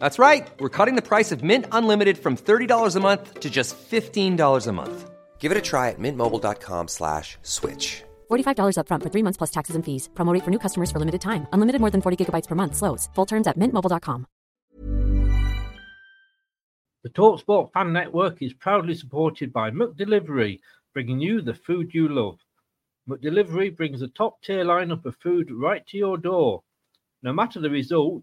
That's right. We're cutting the price of Mint Unlimited from $30 a month to just $15 a month. Give it a try at mintmobile.com/switch. $45 up front for 3 months plus taxes and fees. Promo rate for new customers for limited time. Unlimited more than 40 gigabytes per month slows. Full terms at mintmobile.com. The TalkSport Fan Network is proudly supported by McDelivery, bringing you the food you love. McDelivery brings a top-tier lineup of food right to your door. No matter the result,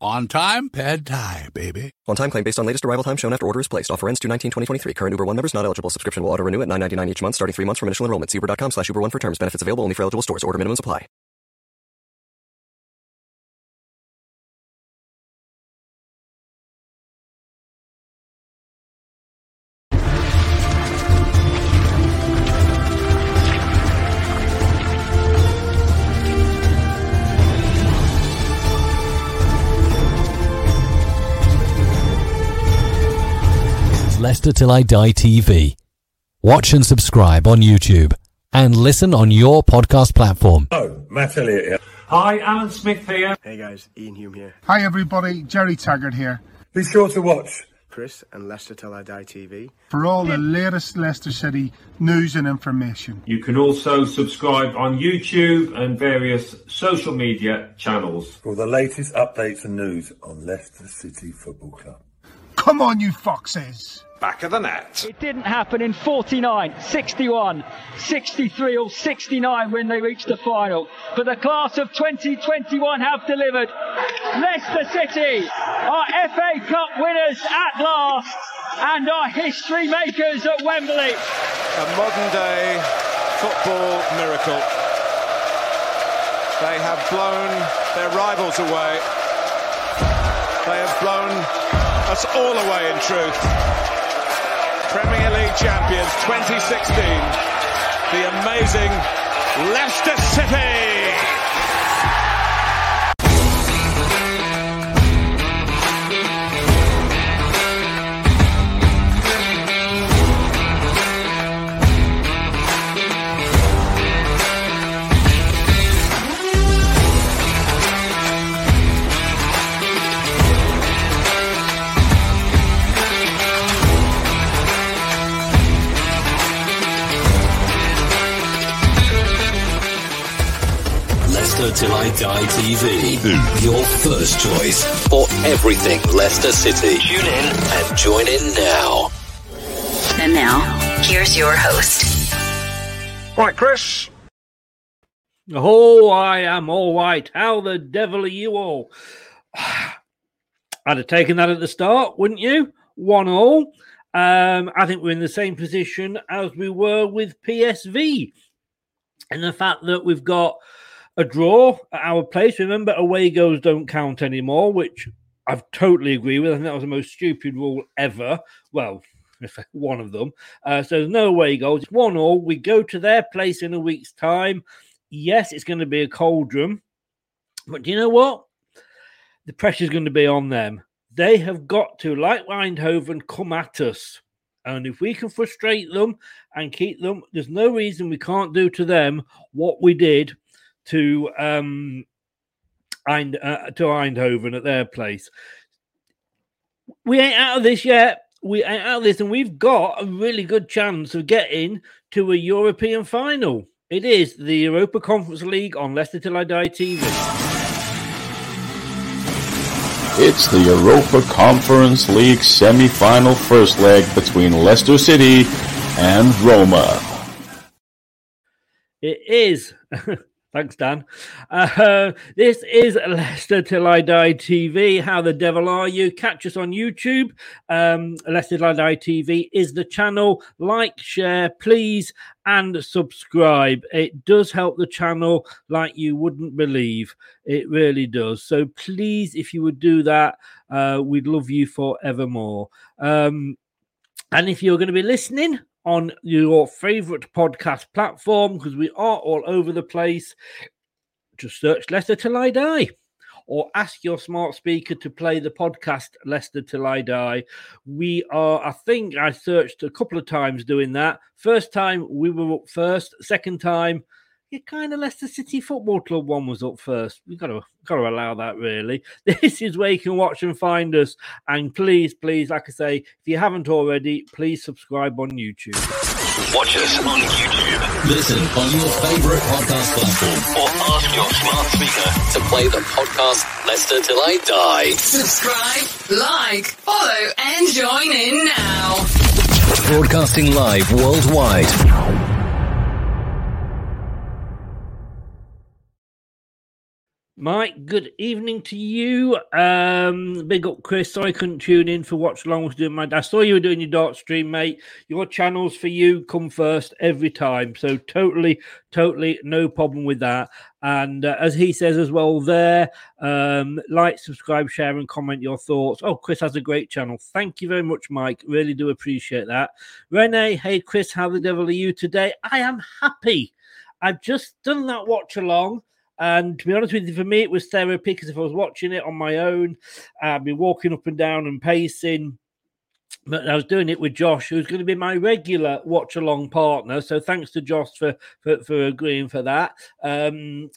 On time, pad thai, baby. On time claim based on latest arrival time shown after order is placed. Offer ends 2/19/2023. Current Uber One members not eligible. Subscription will auto-renew at $9.99 each month starting 3 months from initial enrollment. See uber.com/Uber One for terms. Benefits available only for eligible stores. Order minimums apply. Leicester Till I Die TV. Watch and subscribe on YouTube and listen on your podcast platform. Oh, Matt Elliott here. Hi, Alan Smith here. Hey guys, Ian Hume here. Hi everybody, Jerry Taggart here. Be sure to watch Chris and Leicester Till I Die TV for all the latest Leicester City news and information. You can also subscribe on YouTube and various social media channels for the latest updates and news on Leicester City Football Club. Come on, you foxes. Back of the net. It didn't happen in 49, 61, 63 or 69 when they reached the final. But the class of 2021 have delivered. Leicester City are FA Cup winners at last and are history makers at Wembley. A modern day football miracle. They have blown their rivals away. They have blown us all away in truth. Premier League champions 2016, the amazing Leicester Till I Die TV, your first choice for everything Leicester City. Tune in and join in now. And now, here's your host. Right, Chris. Oh, I am all right. How the devil are you all? I'd have taken that at the start, wouldn't you? 1-1. I think we're in the same position as we were with PSV. And the fact that we've got a draw at our place. Remember, away goals don't count anymore, which I totally agree with. I think that was the most stupid rule ever. Well, one of them. So there's no away goals. It's 1-1. We go to their place in a week's time. Yes, it's going to be a cauldron. But do you know what? The pressure's going to be on them. They have got to, like Eindhoven, come at us. And if we can frustrate them and keep them, there's no reason we can't do to them what we did to Eindhoven at their place. We ain't out of this yet. we've got a really good chance of getting to a European final. It is the Europa Conference League on Leicester Till I Die TV. It's the Europa Conference League semi-final first leg between Leicester City and Roma. It is. Thanks, Dan. This is Leicester Till I Die TV. How the devil are you? Catch us on YouTube. Leicester Till I Die TV is the channel. Like, share, please, and subscribe. It does help the channel like you wouldn't believe. It really does. So please, if you would do that, we'd love you forevermore. And if you're going to be listening on your favourite podcast platform, because we are all over the place, just search Leicester Till I Die, or ask your smart speaker to play the podcast Leicester Till I Die. We are, I think I searched a couple of times doing that. First time, we were up first. Second time, Leicester City Football Club one was up first. We've got to allow that, really. This is where you can watch and find us. And please, please, like I say, if you haven't already, please subscribe on YouTube. Watch us on YouTube. Listen on your favourite podcast platform. Or ask your smart speaker to play the podcast Leicester Till I Die. Subscribe, like, follow, and join in now. Broadcasting live worldwide. Mike, good evening to you. Big up, Chris. Sorry I couldn't tune in for watch along. I saw you were doing your dart stream, mate. Your channels for you come first every time. So totally no problem with that. And as he says as well there, like, subscribe, share, and comment your thoughts. Oh, Chris has a great channel. Thank you very much, Mike. Really do appreciate that. Renee, hey, Chris, how the devil are you today? I am happy. I've just done that watch along. And to be honest with you, for me, it was therapy, because if I was watching it on my own, I'd be walking up and down and pacing. But I was doing it with Josh, who's going to be my regular watch-along partner. So thanks to Josh for agreeing for that. And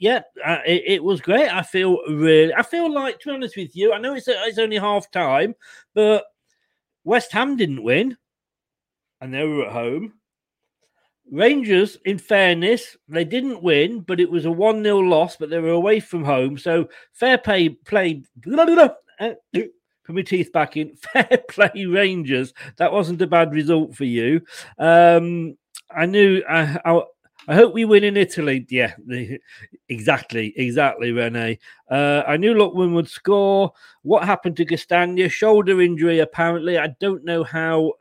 yeah, it was great. I feel like, to be honest with you, I know it's only half time, but West Ham didn't win, and they were at home. Rangers, in fairness, they didn't win, but it was a 1-0 loss, but they were away from home. So fair play, blah, blah, blah. Put my teeth back in. Fair play, Rangers. That wasn't a bad result for you. I hope we win in Italy. Yeah, exactly, Rene. I knew Lookman would score. What happened to Castagne? Shoulder injury, apparently. I don't know how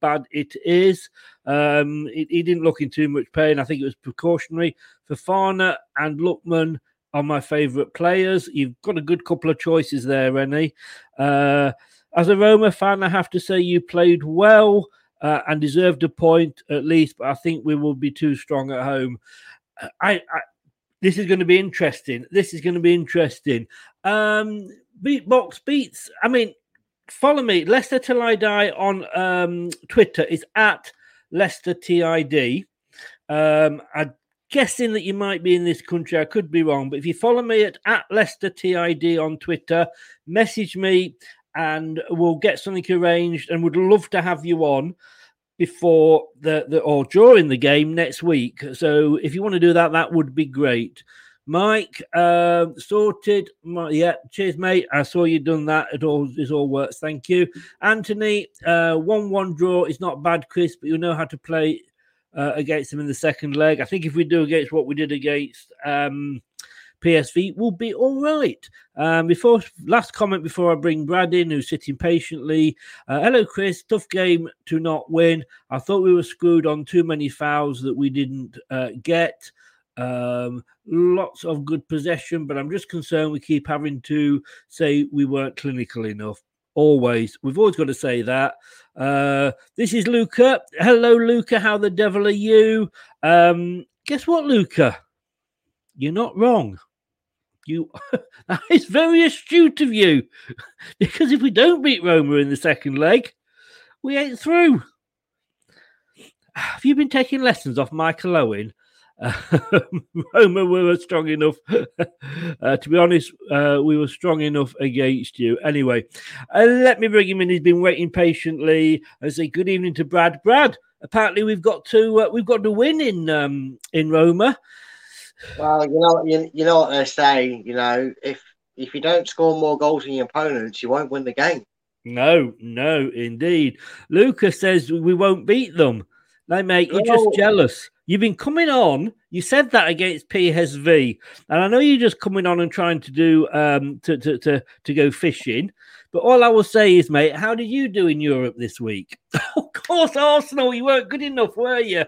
bad it is. He didn't look in too much pain. I think it was precautionary. Fofana and Lookman are my favourite players. You've got a good couple of choices there, Rene. As a Roma fan, I have to say you played well. And deserved a point at least, but I think we will be too strong at home. This is going to be interesting. Beatbox Beats. I mean, follow me, Leicester Till I Die on Twitter. It's at Leicester TID. I'm guessing that you might be in this country. I could be wrong, but if you follow me at Leicester TID on Twitter, message me. And we'll get something arranged, and would love to have you on before or during the game next week. So if you want to do that, that would be great. Mike, sorted. Yeah, cheers, mate. I saw you done that. It all works. Thank you, Anthony. 1-1 draw is not bad, Chris, but you know how to play against them in the second leg. I think if we do against what we did against PSV, will be all right. Last comment before I bring Brad in, who's sitting patiently. Hello, Chris. Tough game to not win. I thought we were screwed on too many fouls that we didn't get. Lots of good possession, but I'm just concerned we keep having to say we weren't clinical enough. Always. We've always got to say that. This is Luca. Hello, Luca. How the devil are you? Guess what, Luca? You're not wrong. That is very astute of you, because if we don't beat Roma in the second leg, we ain't through. Have you been taking lessons off Michael Owen? Roma were strong enough. To be honest, we were strong enough against you. Anyway, let me bring him in. He's been waiting patiently. I say good evening to Brad. Brad, apparently we've got to win in Roma. Well, you know what they say. You know, if you don't score more goals than your opponents, you won't win the game. No, indeed. Lucas says we won't beat them. No, mate, you're just jealous. You've been coming on. You said that against PSV, and I know you're just coming on and trying to do to go fishing. But all I will say is, mate, how did you do in Europe this week? Of course, Arsenal. You weren't good enough, were you?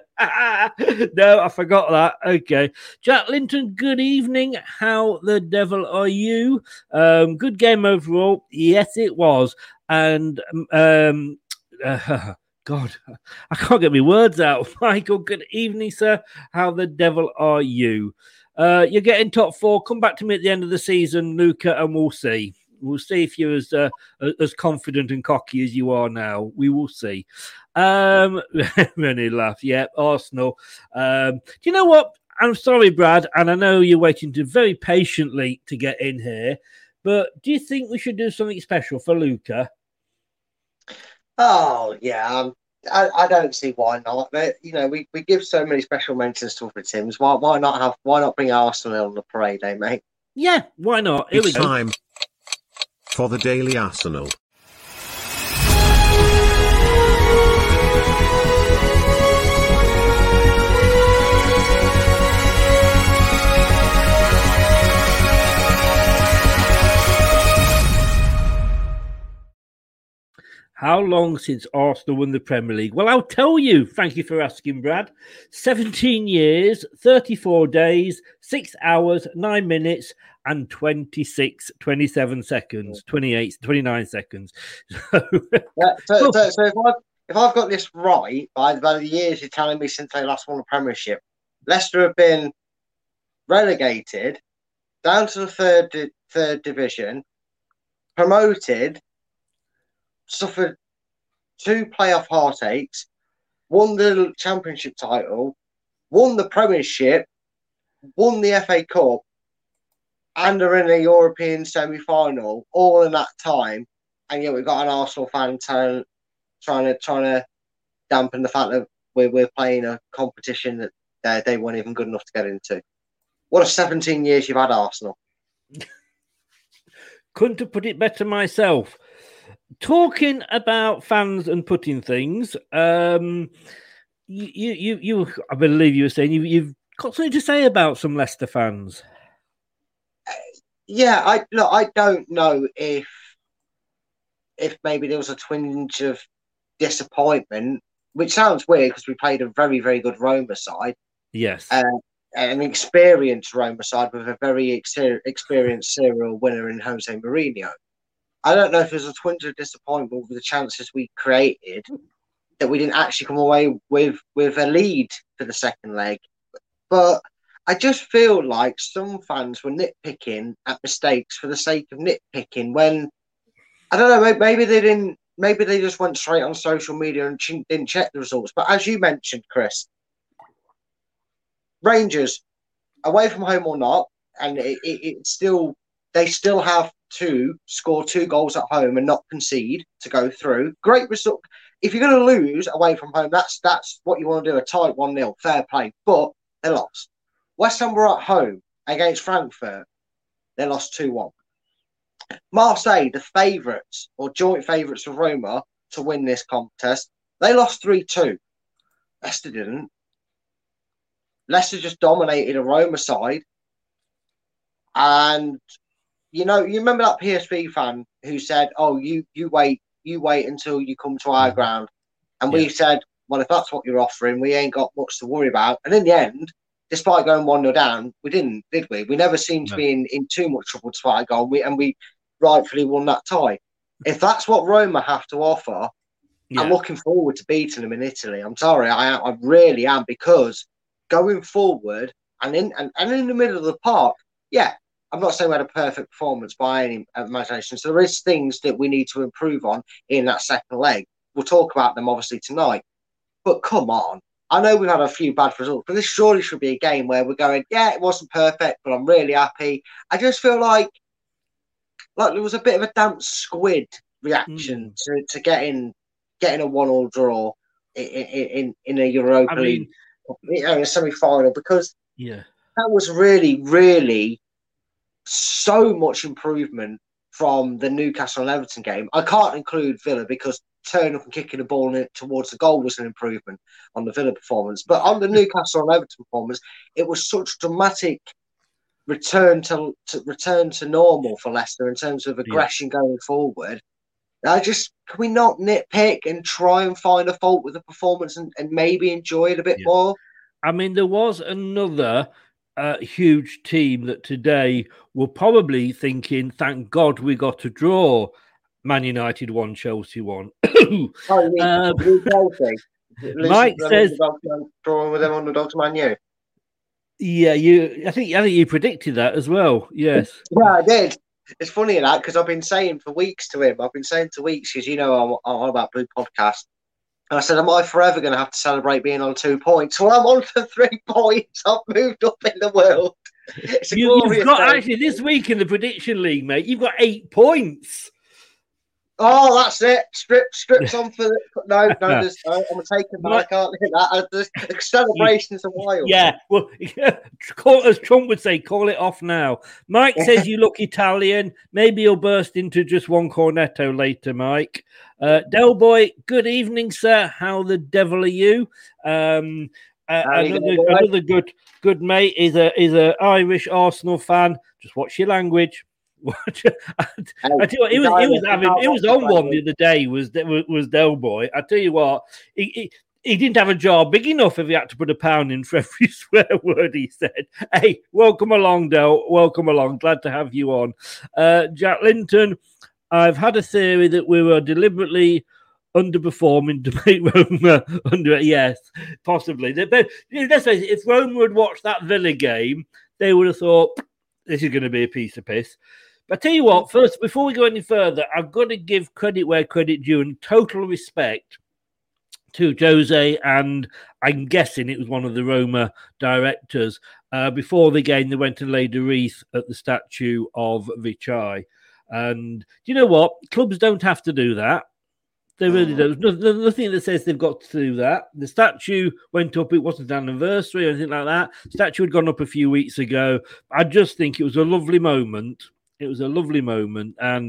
No, I forgot that. Okay, Jack Linton. Good evening. How the devil are you? Good game overall. Yes, it was. And God, I can't get my words out. Michael, good evening, sir. How the devil are you? You're getting top four. Come back to me at the end of the season, Luca, and we'll see. We'll see if you're as confident and cocky as you are now. We will see. Really laugh. Yeah, Arsenal. Do you know what? I'm sorry, Brad, and I know you're waiting very patiently to get in here, but do you think we should do something special for Luca? Oh, yeah. I don't see why not. But, you know, we give so many special mentions to other teams. Why not bring Arsenal on the parade, eh, mate? Yeah, why not? Here we go. It's time for the Daily Arsenal. How long since Arsenal won the Premier League? Well, I'll tell you. Thank you for asking, Brad. 17 years, 34 days, 6 hours, 9 minutes, and 26, 27 seconds, 28, 29 seconds. So if I've got this right, by the years you're telling me since they last won the Premiership, Leicester have been relegated, down to the third division, promoted, suffered 2 playoff heartaches, won the championship title, won the Premiership, won the FA Cup, and are in the European semi-final all in that time. And yet we've got an Arsenal fan trying to dampen the fact that we're playing a competition that they weren't even good enough to get into. What a 17 years you've had, Arsenal. Couldn't have put it better myself. Talking about fans and putting things, I believe you were saying you've got something to say about some Leicester fans. Yeah, I don't know if maybe there was a twinge of disappointment, which sounds weird because we played a very, very good Roma side. Yes. An experienced Roma side with a very experienced serial winner in Jose Mourinho. I don't know if there's a twinge of disappointment with the chances we created that we didn't actually come away with a lead for the second leg. But I just feel like some fans were nitpicking at mistakes for the sake of nitpicking when, I don't know, maybe they just went straight on social media and didn't check the results. But as you mentioned, Chris, Rangers, away from home or not, and they still have to score 2 goals at home and not concede to go through. Great result. If you're going to lose away from home, that's what you want to do, a tie 1-0, fair play. But they lost. West Ham were at home against Frankfurt. They lost 2-1. Marseille, the favourites or joint favourites of Roma to win this contest, they lost 3-2. Leicester didn't. Leicester just dominated a Roma side. And you know, you remember that PSV fan who said, "Oh, you wait until you come to our ground," and we said, "Well, if that's what you're offering, we ain't got much to worry about." And in the end, despite going 1-0 down, we didn't, did we? We never seemed to be in too much trouble despite a goal, and we rightfully won that tie. If that's what Roma have to offer, I'm looking forward to beating them in Italy. I'm sorry, I really am, because going forward and in the middle of the park, yeah. I'm not saying we had a perfect performance by any imagination. So there is things that we need to improve on in that second leg. We'll talk about them, obviously, tonight. But come on. I know we've had a few bad results, but this surely should be a game where we're going, yeah, it wasn't perfect, but I'm really happy. I just feel like there was a bit of a damp squid reaction to getting a 1-1 draw in a Europa League, in a semi-final, because that was really, really so much improvement from the Newcastle and Everton game. I can't include Villa because turning up and kicking the ball in it towards the goal was an improvement on the Villa performance. But on the Newcastle and Everton performance, it was such dramatic return to normal for Leicester in terms of aggression going forward. Can we not nitpick and try and find a fault with the performance and maybe enjoy it a bit more? I mean, there was another huge team that today were probably thinking, thank God we got a draw. Man United 1, Chelsea 1. Mike says... drawing with them on the dogs, Man U. Yeah, I think you predicted that as well, yes. Yeah, I did. It's funny that because I've been saying for weeks to him, because you know I'm on about Blue Podcast. And I said, am I forever going to have to celebrate being on 2 points? Well, I'm on for 3 points. I've moved up in the world. It's a glorious day. Actually, this week in the Prediction League, mate, you've got 8 points. Oh, that's it. Strips on for the... No, I'm taking that. I can't hit that. The celebration's a while. Yeah, well, as Trump would say, call it off now. Mike says you look Italian. Maybe you'll burst into just one cornetto later, Mike. Del Boy, good evening, sir. How the devil are you? Another good mate is a Irish Arsenal fan. Just watch your language. I tell you what, he was on one the other day. Was Del Boy? I tell you what, he didn't have a jar big enough if he had to put a pound in for every swear word he said. Hey, welcome along, Del. Welcome along. Glad to have you on, Jack Linton. I've had a theory that we were deliberately underperforming to make Roma under. Yes, possibly. But let's face it, if Roma had watched that Villa game, they would have thought this is going to be a piece of piss. I tell you what, first, before we go any further, I've got to give credit where credit due and total respect to Jose and I'm guessing it was one of the Roma directors. Before the game, they went and laid a wreath at the statue of Vichai. And do you know what? Clubs don't have to do that. They really don't. There's nothing that says they've got to do that. The statue went up. It wasn't an anniversary or anything like that. The statue had gone up a few weeks ago. I just think it was a lovely moment. And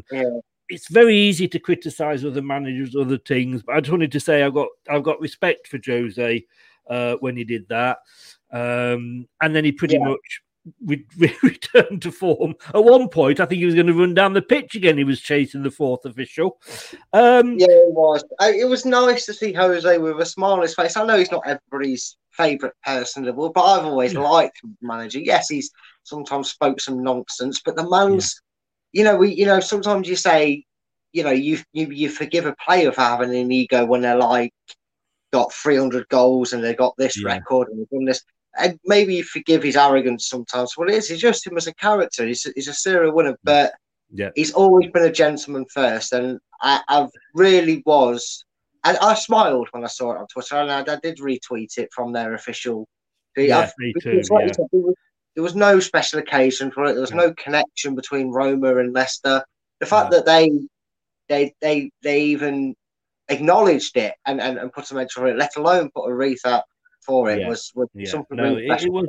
it's very easy to criticise other managers, other things. But I just wanted to say I've got respect for Jose when he did that. And then he pretty much returned to form. At one point, I think he was going to run down the pitch again. He was chasing the fourth official. It was. It was nice to see Jose with a smile on his face. I know he's not everybody's favourite person in the world, but I've always liked him as manager. Yes, he's sometimes spoke some nonsense, but the man's, sometimes you say, you forgive a player for having an ego when they're got 300 goals and they got this record and they've done this, and maybe you forgive his arrogance sometimes. Well, it's just him as a character. He's a serial winner, but he's always been a gentleman first, and I really was. And I smiled when I saw it on Twitter, and I did retweet it from their official. Me too. There was no special occasion for it. There was no connection between Roma and Leicester. The fact that they even acknowledged it and put a mention on it, let alone put a wreath up for it, was something. No, really special.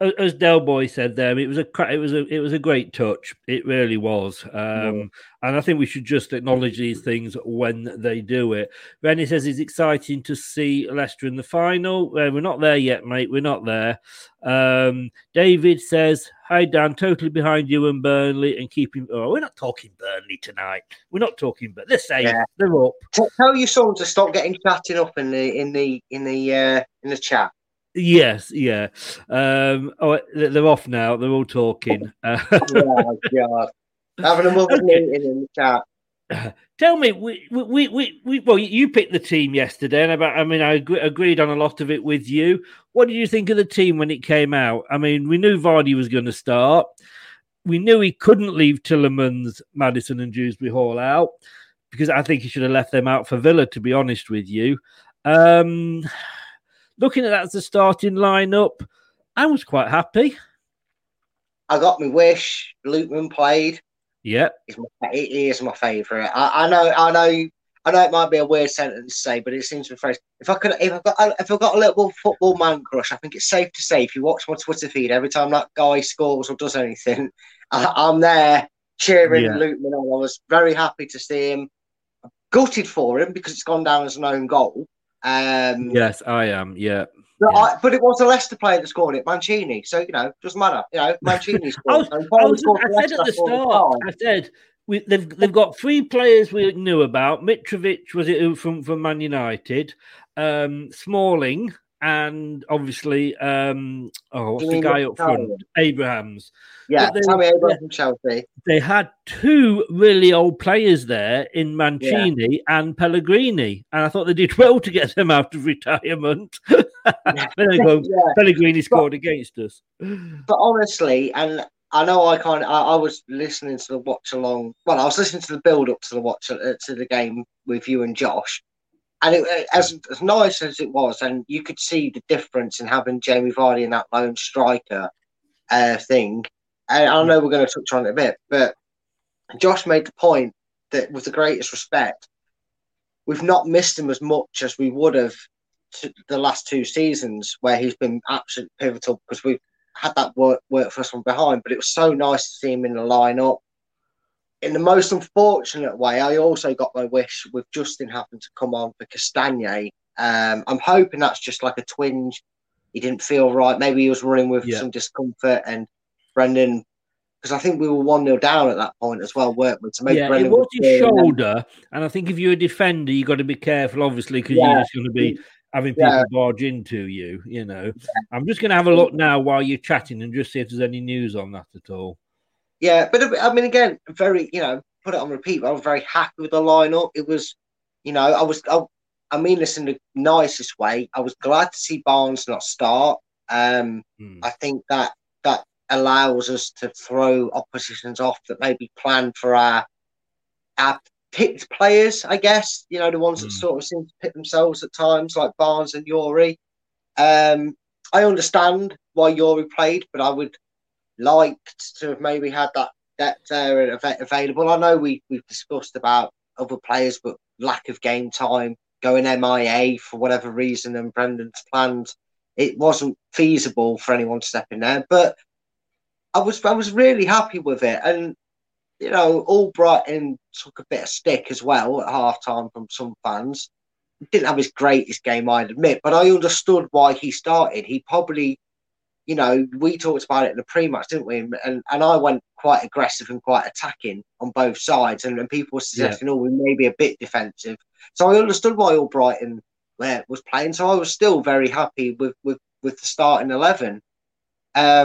It was, as Del Boy said there, it was a great touch. It really was. And I think we should just acknowledge these things when they do it. Rennie says it's exciting to see Leicester in the final. We're not there yet, mate. We're not there. David says, hi, Dan, totally behind you and Burnley and keeping... Oh, we're not talking Burnley tonight. We're not talking... But they're safe. Yeah. They're up. Tell your son to stop getting chatted up in the chat. Yes, yeah. They're off now. They're all talking. Oh, God. Having a mother meeting in the chat. Tell me, well, you picked the team yesterday, and I agreed on a lot of it with you. What did you think of the team when it came out? I mean, we knew Vardy was going to start. We knew he couldn't leave Tielemans, Madison, and Dewsbury Hall out because I think he should have left them out for Villa, to be honest with you. looking at that as the starting lineup, I was quite happy. I got my wish. Lookman played. Yeah, he is my favourite. I know it might be a weird sentence to say, but it seems to be phrased. If I've got a little football man crush, I think it's safe to say if you watch my Twitter feed, every time that guy scores or does anything, I'm there cheering Lookman on. I was very happy to see him. I'm gutted for him because it's gone down as an own goal. Yes, I am. Yeah. But it was a Leicester player that scored it, Mancini. So, doesn't matter. Mancini scored. I said at the start, they've got three players we knew about. Mitrovic, was it from Man United? Smalling, and obviously, what's the guy up front? Abrahams. Yeah, Tommy Abraham from Chelsea. They had two really old players there in Mancini and Pellegrini, and I thought they did well to get them out of retirement. Pellegrini scored against us. But honestly, and I know I was listening to the watch along. Well, I was listening to the build up to the watch to the game with you and Josh. And it, as nice as it was, and you could see the difference in having Jamie Vardy and that lone striker thing. And I know we're going to touch on it a bit, but Josh made the point that with the greatest respect, we've not missed him as much as we would have the last two seasons where he's been absolutely pivotal because we've had that work for us from behind. But it was so nice to see him in the lineup. In the most unfortunate way, I also got my wish with Justin having to come on for Castagne. I'm hoping that's just like a twinge. He didn't feel right. Maybe he was running with some discomfort. And Brendan, because I think we were 1-0 down at that point as well, weren't we? It was his shoulder. And I think if you're a defender, you've got to be careful, obviously, because you're just going to be having people barge into you, I'm just going to have a look now while you're chatting and just see if there's any news on that at all. Yeah, but I mean, again, very, put it on repeat, I was very happy with the lineup. It was, I mean this in the nicest way. I was glad to see Barnes not start. I think that allows us to throw oppositions off that maybe plan for our picked players, I guess, the ones that sort of seem to pick themselves at times, like Barnes and Yuri. I understand why Yuri played, but I would liked to have maybe had that depth there available. I know we've discussed about other players, but lack of game time, going MIA for whatever reason, and Brendan's plans, it wasn't feasible for anyone to step in there. But I was really happy with it, and Albrighton took a bit of stick as well at half time from some fans. He didn't have his greatest game, I'd admit, but I understood why he started. He probably. We talked about it in the pre-match, didn't we? And I went quite aggressive and quite attacking on both sides. And people were suggesting, we may be a bit defensive. So I understood why Albrighton was playing. So I was still very happy with the starting 11. But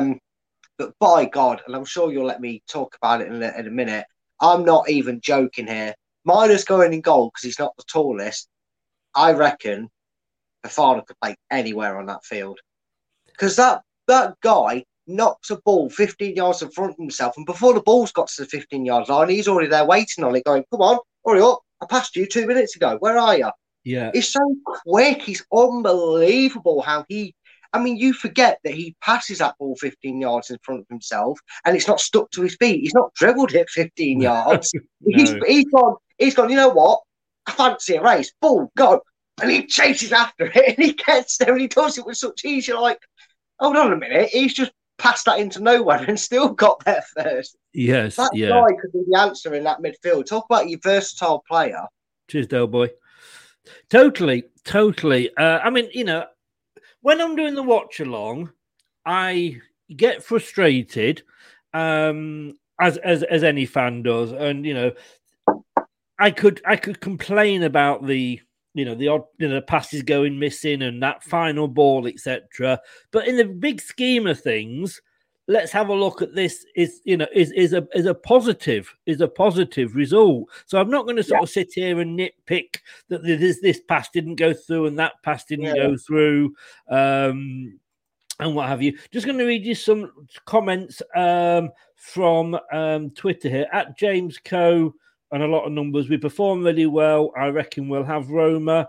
by God, and I'm sure you'll let me talk about it in a minute, I'm not even joking here. Minus going in goal, because he's not the tallest, I reckon Fofana could play anywhere on that field. Because that guy knocks a ball 15 yards in front of himself, and before the ball's got to the 15-yard line, he's already there waiting on it, going, come on, hurry up, I passed you 2 minutes ago, where are you? Yeah. He's so quick, he's unbelievable how you forget that he passes that ball 15 yards in front of himself, and it's not stuck to his feet, he's not dribbled it 15 yards, no. He's gone, you know what, I fancy a race, ball, go, and he chases after it, and he gets there, and he does it with such ease, you're like, hold on a minute, he's just passed that into nowhere and still got there first. Yes, that guy could be the answer in that midfield. Talk about your versatile player. Cheers, Del Boy. Totally. When I'm doing the watch-along, I get frustrated, as any fan does. And, I could complain about the... the odd passes going missing and that final ball, etc. But in the big scheme of things, let's have a look at this. Is a positive result. So I'm not going to sort of sit here and nitpick that this pass didn't go through and that pass didn't go through, and what have you. Just going to read you some comments from Twitter here at James Co. And a lot of numbers. We perform really well. I reckon we'll have Roma.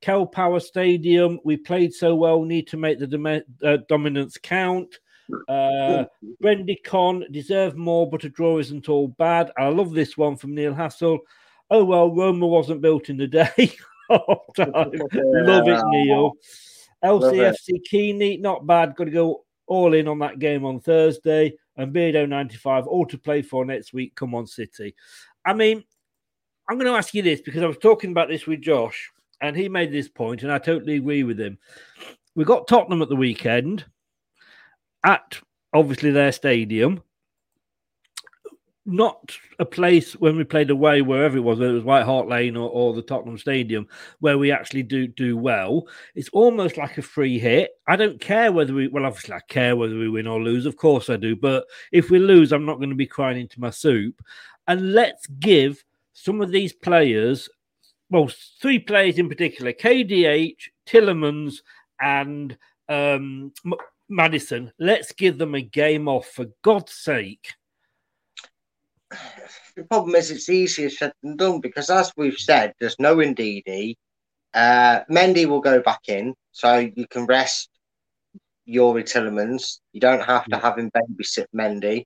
Kel Power Stadium. We played so well, need to make the dominance count. Brendicon, deserve more, but a draw isn't all bad. I love this one from Neil Hassel. Oh, well, Roma wasn't built in the day. Love it, Neil. LCFC Keeney, not bad. Got to go all in on that game on Thursday. And Beardo 95, all to play for next week. Come on, City. I mean, I'm going to ask you this because I was talking about this with Josh and he made this point and I totally agree with him. We got Tottenham at the weekend at, obviously, their stadium. Not a place when we played away, wherever it was, whether it was White Hart Lane or the Tottenham Stadium, where we actually do well. It's almost like a free hit. I don't care whether we... Well, obviously, I care whether we win or lose. Of course I do. But if we lose, I'm not going to be crying into my soup. And let's give some of these players... Well, three players in particular, KDH, Tielemans, and Madison. Let's give them a game off, for God's sake. The problem is it's easier said than done because, as we've said, there's no Ndidi. Mendy will go back in, so you can rest Yuri Tielemans. You don't have to have him babysit Mendy.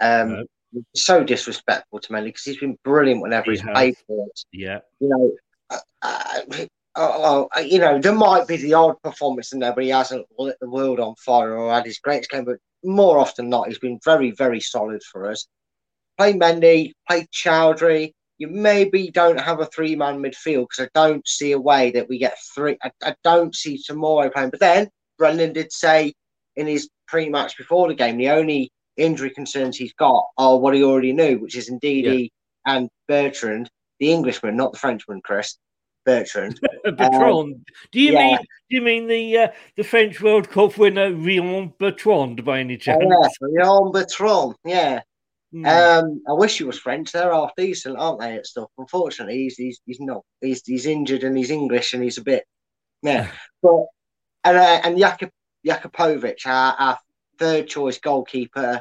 No. So disrespectful to Mendy because he's been brilliant whenever he's played for us. Yeah, you know, you know, there might be the odd performance in there, but he hasn't lit the world on fire or had his greatest game. But more often than not, he's been very, very solid for us. Play Mendy, play Chowdhury. You maybe don't have a three-man midfield because I don't see a way that we get three. I don't see Tomori playing. But then Brendan did say in his pre-match before the game, the only injury concerns he's got are what he already knew, which is Ndidi and Bertrand, the Englishman, not the Frenchman, Chris. Bertrand. Bertrand. Do you mean the French World Cup winner Rion Bertrand by any chance? Rion Bertrand, yeah. I wish he was French. They're half decent, aren't they, at stuff? Unfortunately, he's not. He's injured and he's English and he's a bit. Yeah. But and Jakubovic, our third choice goalkeeper,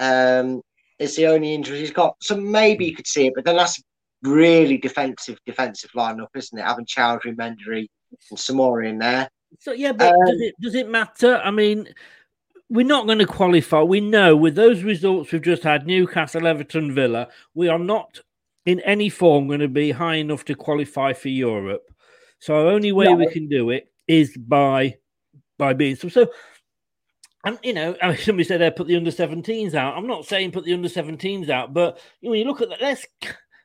is the only injury he's got. So maybe you could see it, but then that's really defensive lineup, isn't it? Having Chowdhury, Mendy, and Samori in there. So yeah, but does it matter? I mean, we're not going to qualify. We know with those results we've just had, Newcastle, Everton, Villa, we are not in any form going to be high enough to qualify for Europe. So our only way we can do it is by being so. And, you know, somebody said there, put the under-17s out. I'm not saying put the under-17s out, but when you look at that,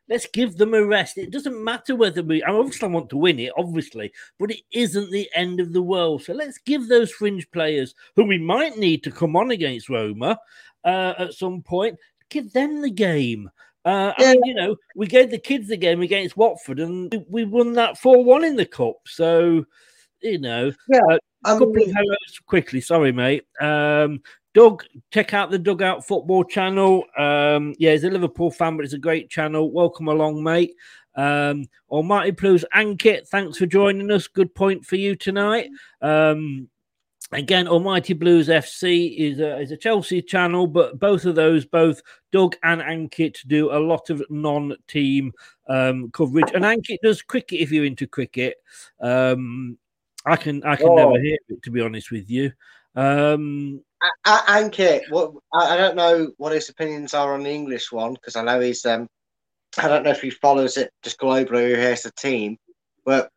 let's give them a rest. It doesn't matter whether we... I obviously want to win it, obviously, but it isn't the end of the world. So let's give those fringe players, who we might need to come on against Roma at some point, give them the game. I mean, you know, we gave the kids the game against Watford, and we won that 4-1 in the Cup. So, you know... A couple of hellos quickly. Sorry, mate. Doug, check out the Dugout Football channel. He's a Liverpool fan, but it's a great channel. Welcome along, mate. Almighty Blues Ankit, thanks for joining us. Good point for you tonight. Again, Almighty Blues FC is a Chelsea channel, but both of those, both Doug and Ankit, do a lot of non-team coverage. And Ankit does cricket if you're into cricket. I can never hear it, to be honest with you. Ankit, I don't know what his opinions are on the English one because I know he's. I don't know if he follows it just globally or here's the team, but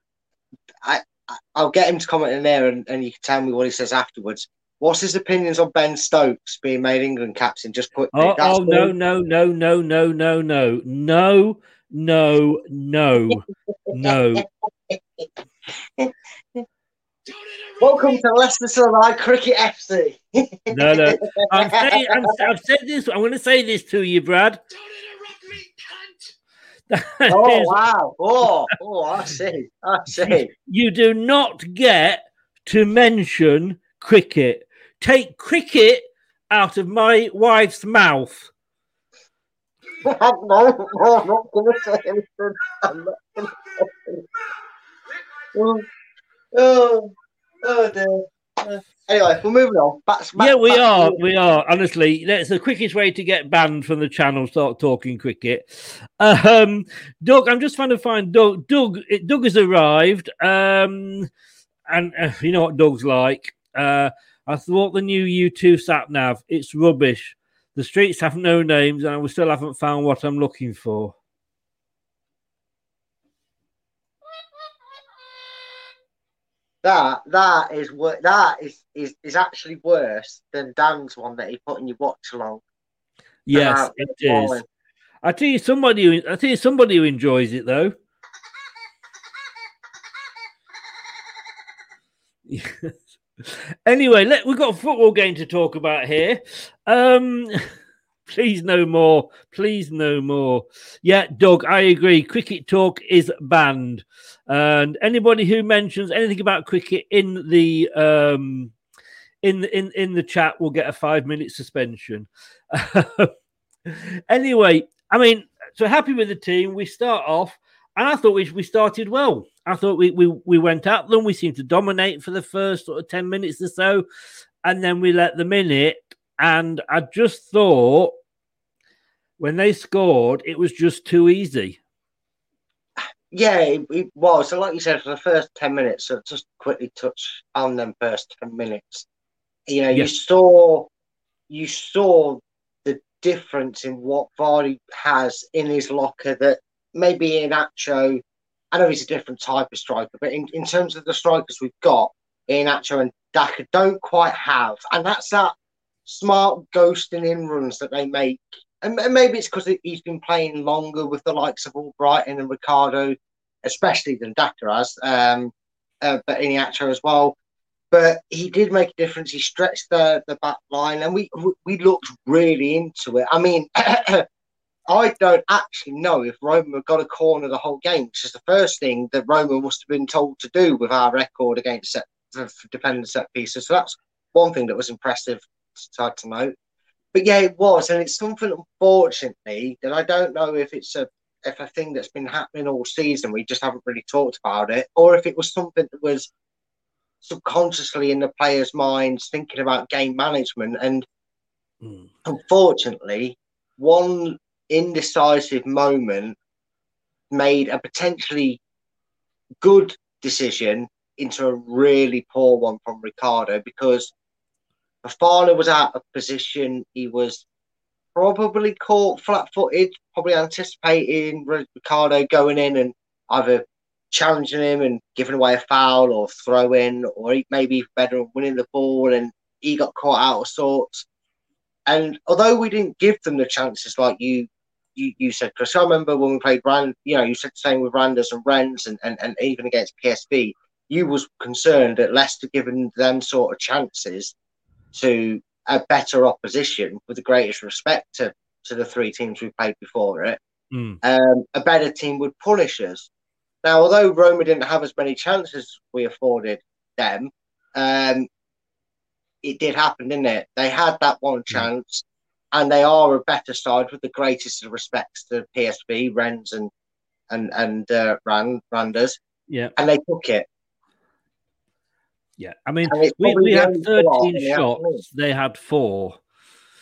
I'll get him to comment in there and you can tell me what he says afterwards. What's his opinions on Ben Stokes being made England captain? Just quickly. No. Welcome to Leicester City Cricket FC. No. I've said this. I'm going to say this to you, Brad. Don't interrupt me, cunt. Wow. I see. You do not get to mention cricket. Take cricket out of my wife's mouth. No, I'm not going to say anything. Oh dear. Anyway, we're moving on. We are. Honestly, that's the quickest way to get banned from the channel. Start talking cricket. Doug, I'm just trying to find Doug. Doug has arrived. And you know what Doug's like. I thought the new U2 sat nav. It's rubbish. The streets have no names, and we still haven't found what I'm looking for. That is actually worse than Dan's one that he put in your watch along. Yes, it is. I tell you somebody who enjoys it though. Anyway, we've got a football game to talk about here. Please no more. Yeah, Doug, I agree. Cricket talk is banned. And anybody who mentions anything about cricket in the in the chat will get a 5-minute suspension. Anyway, I mean, so happy with the team. We start off, and I thought we started well. I thought we went at them. We seemed to dominate for the first sort of 10 minutes or so, and then we let them in it. And I just thought when they scored, it was just too easy. Yeah, it was. So like you said, for the first 10 minutes, so just quickly touch on them first 10 minutes. You know, yes. You saw the difference in what Vardy has in his locker that maybe Iheanacho, I know he's a different type of striker, but in terms of the strikers we've got, Iheanacho and Daka don't quite have. And that's that smart ghosting in runs that they make, and maybe it's because he's been playing longer with the likes of Albrighton and Ricardo, especially than Daka has, but Iheanacho as well. But he did make a difference. He stretched the back line, and we looked really into it. I mean, I don't actually know if Roma got a corner the whole game, because the first thing that Roma must have been told to do with our record against defending set pieces. So that's one thing that was impressive. Hard to note, but yeah, it was, and it's something unfortunately that I don't know if it's a thing that's been happening all season. We just haven't really talked about it, or if it was something that was subconsciously in the players' minds thinking about game management. And unfortunately, one indecisive moment made a potentially good decision into a really poor one from Ricardo, because Fofana was out of position. He was probably caught flat-footed, probably anticipating Ricardo going in and either challenging him and giving away a foul or throw-in, or maybe better on winning the ball, and he got caught out of sorts. And although we didn't give them the chances like you said, Chris, I remember when we played Rand, you know, you said the same with Randers and Rennes and even against PSV, you was concerned that Leicester giving them sort of chances to a better opposition, with the greatest respect to the three teams we played before it, a better team would punish us. Now, although Roma didn't have as many chances we afforded them, it did happen, didn't it? They had that one chance, and they are a better side with the greatest of respects to PSV, Rennes and Randers. Yeah, and they took it. Yeah, I mean, we had 13 shots. They had 4.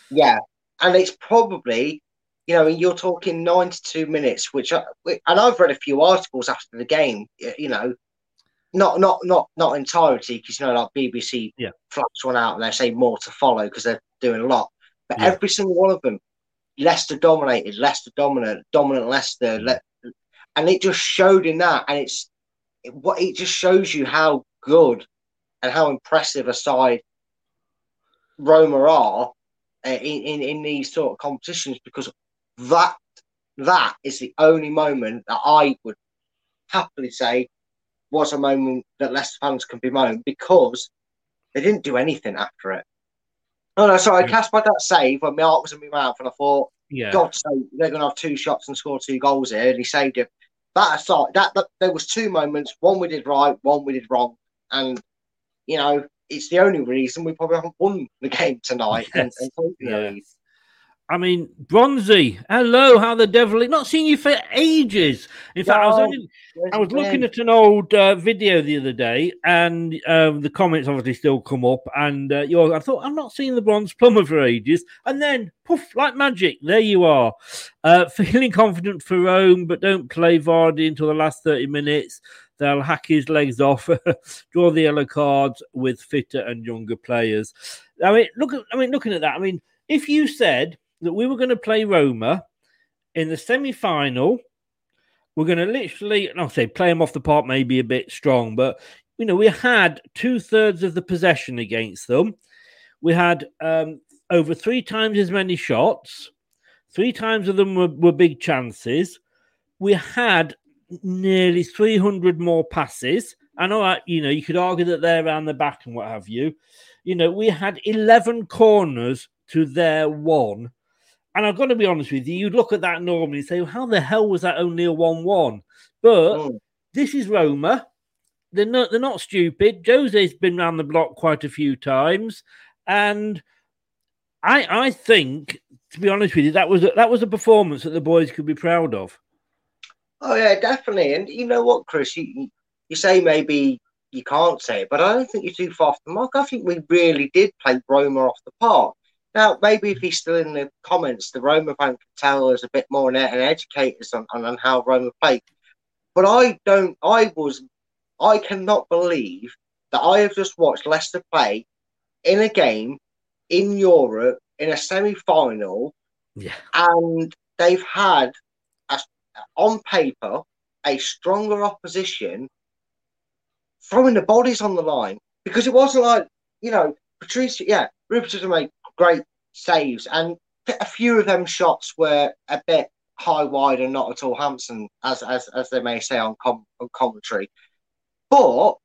Yeah, and it's probably, you know, you're talking 92 minutes, which and I've read a few articles after the game, you know, not entirety, because, you know, like BBC flash one out and they say more to follow because they're doing a lot. But every single one of them, Leicester dominated, dominant Leicester. And it just showed in that, and it just shows you how good and how impressive a side Roma are in these sort of competitions, because that is the only moment that I would happily say was a moment that Leicester fans can bemoan, because they didn't do anything after it. Oh, no, sorry, I cast by that save when my heart was in my mouth, and I thought, God's sake, they're going to have 2 shots and score 2 goals here, and he saved it. That aside, that there was 2 moments, one we did right, one we did wrong, and you know, it's the only reason we probably haven't won the game tonight. Yes. And I mean, Bronzy, hello, how the devil is... Not seen you for ages. In fact, I was looking at an old video the other day, and the comments obviously still come up, and I thought, I'm not seeing the Bronze Plumber for ages, and then, poof, like magic, there you are. Feeling confident for Rome, but don't play Vardy until the last 30 minutes. They'll hack his legs off, draw the yellow cards with fitter and younger players. I mean, looking at that, I mean, if you said that we were going to play Roma in the semi-final. We're going to literally, and I'll say play them off the park maybe a bit strong, but, you know, we had 2/3 of the possession against them. We had over 3 times as many shots. 3 times of them were big chances. We had nearly 300 more passes. And all right, you know, you could argue that they're around the back and what have you. You know, we had 11 corners to their 1. And I've got to be honest with you, you'd look at that normally and say, well, how the hell was that only a 1-1? But This is Roma. They're not stupid. Jose's been round the block quite a few times. And I think, to be honest with you, that was a performance that the boys could be proud of. Oh, yeah, definitely. And you know what, Chris? You say maybe you can't say it, but I don't think you're too far off the mark. I think we really did play Roma off the park. Now, maybe if he's still in the comments, the Roma fan can tell us a bit more and educate us on how Roma played. But I cannot believe that I have just watched Leicester play in a game in Europe in a semi-final, and they've had, on paper, a stronger opposition throwing the bodies on the line. Because it wasn't like, you know, Rupert has made great saves, and a few of them shots were a bit high wide and not at all handsome, as they may say on commentary. But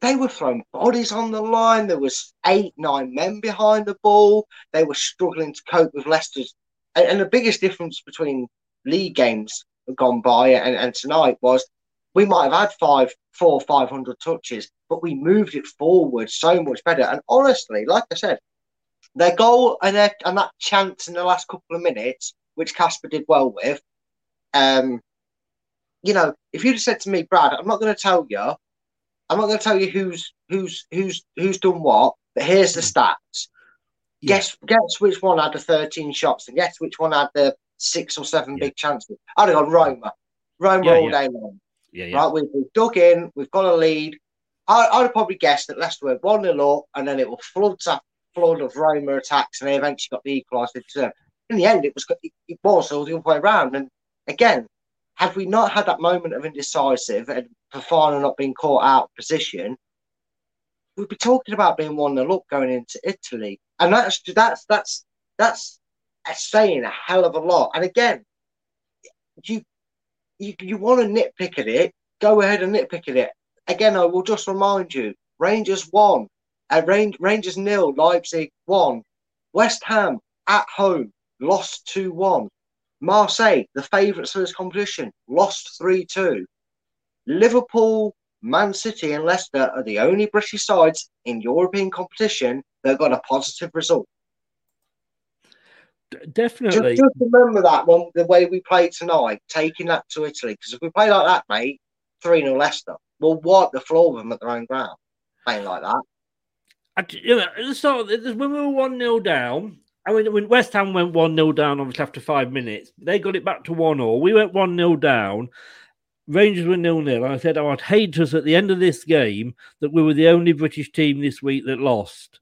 they were throwing bodies on the line. There was 8-9 men behind the ball. They were struggling to cope with Leicester's. And the biggest difference between league games gone by and tonight was we might have had 400 touches, but we moved it forward so much better. And honestly, like I said, their goal and that chance in the last couple of minutes, which Casper did well with, you know, if you'd have said to me, Brad, I'm not going to tell you who's done what, but here's the stats. Yeah. Guess which one had the 13 shots and guess which one had the 6 or 7 big chances. I'd have gone Roma all day long. Yeah, yeah. Right, we've dug in, we've got a lead. I'd have probably guessed that Leicester went 1-0 up, and then it will flood of Roma attacks, and they eventually got the equaliser they deserved. In the end, it was all the other way around. And again, had we not had that moment of indecisive and Fofana not being caught out of position, we'd be talking about being 1-0 up going into Italy. And that's saying a hell of a lot. And again, you want to nitpick at it, go ahead and nitpick at it. Again, I will just remind you, Rangers won. Rangers 0, Leipzig 1. West Ham at home lost 2-1. Marseille, the favourites for this competition, lost 3-2. Liverpool, Man City and Leicester are the only British sides in European competition that got a positive result. Definitely. Just remember that one, the way we played tonight, taking that to Italy. Because if we play like that, mate, 3-0 Leicester, we'll wipe the floor with them at their own ground, playing like that. When we were 1-0 down, I mean, when West Ham went 1-0 down, obviously after 5 minutes, they got it back to 1-1. We went 1-0 down. Rangers were 0-0. I said, I'd hate us at the end of this game that we were the only British team this week that lost.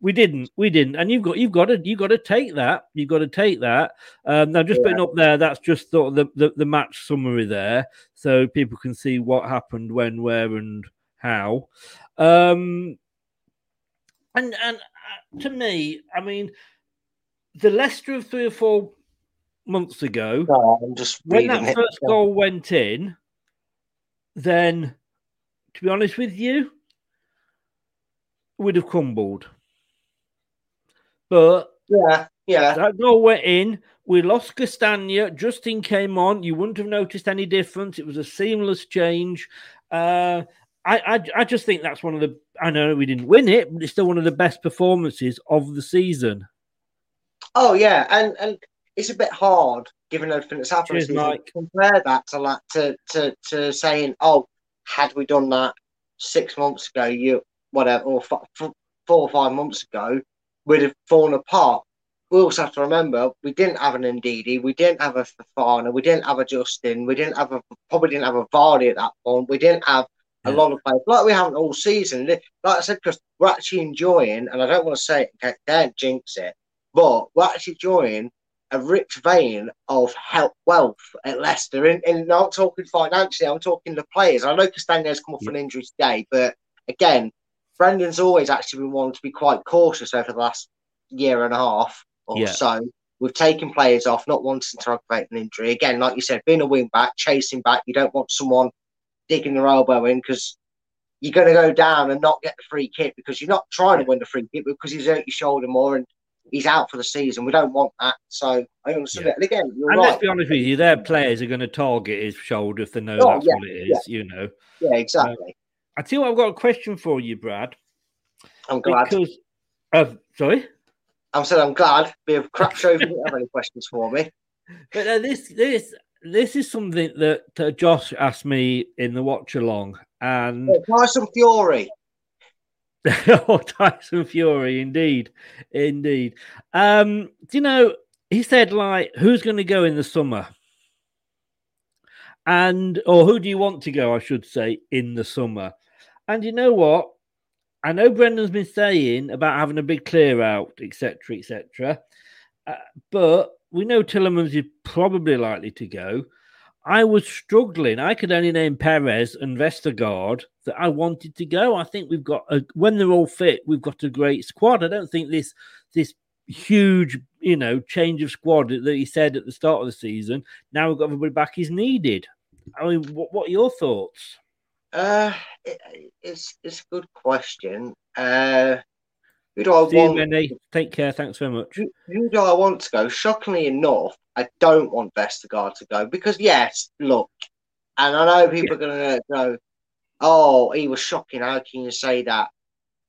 We didn't. And you've got to take that. You've got to take that. Now, just putting up there, that's just sort of the match summary there, so people can see what happened, when, where, and how. And to me, I mean, the Leicester of 3 or 4 months ago, when that first goal went in, then, to be honest with you, would have crumbled. But that goal went in. We lost Castagne. Justin came on. You wouldn't have noticed any difference. It was a seamless change. I just think that's one of the... I know we didn't win it, but it's still one of the best performances of the season. Oh, yeah. And it's a bit hard, given everything that's happened. Cheers, Mike. Compare that to saying, oh, had we done that 6 months ago, or 4 or 5 months ago, we'd have fallen apart. We also have to remember, we didn't have an Ndidi, we didn't have a Fofana, we didn't have a Justin, we didn't have probably didn't have a Vardy at that point, we didn't have a lot of players, like we haven't all season. Like I said, because we're actually enjoying, and I don't want to say it, don't jinx it, but we're actually enjoying a rich vein of wealth at Leicester. And I'm not talking financially, I'm talking the players. I know Castagne's come off an injury today, but again, Brendan's always actually been wanting to be quite cautious over the last year and a half or so. We've taken players off, not wanting to aggravate an injury. Again, like you said, being a wing-back, chasing back, you don't want someone digging their elbow in because you're going to go down and not get the free kick because you're not trying to win the free kick because he's hurt your shoulder more and he's out for the season. We don't want that. So I understand it. And again, you're right. Let's be honest with you, their players are going to target his shoulder if they know that's what it is, you know. Yeah, exactly. I tell you what, I've got a question for you, Brad. I'm glad. Because, sorry? I said I'm glad. We have crap show if you don't have any questions for me. But this is something that Josh asked me in the watch along, and Tyson Fury. Oh, Tyson Fury, indeed. You know, he said, like, who's going to go in the summer, or who do you want to go? I should say in the summer. And you know what? I know Brendan's been saying about having a big clear out, etc., etc., but we know Tielemans is probably likely to go. I was struggling. I could only name Perez and Vestergaard that I wanted to go. I think we've got when they're all fit, we've got a great squad. I don't think this huge, you know, change of squad that he said at the start of the season. Now we've got everybody back is needed. I mean, what are your thoughts? It's a good question. Who do I want? Mendy. Take care. Thanks very much. Who do I want to go? Shockingly enough, I don't want Vestergaard to go because, yes, look, and I know people are going to go, oh, he was shocking. How can you say that?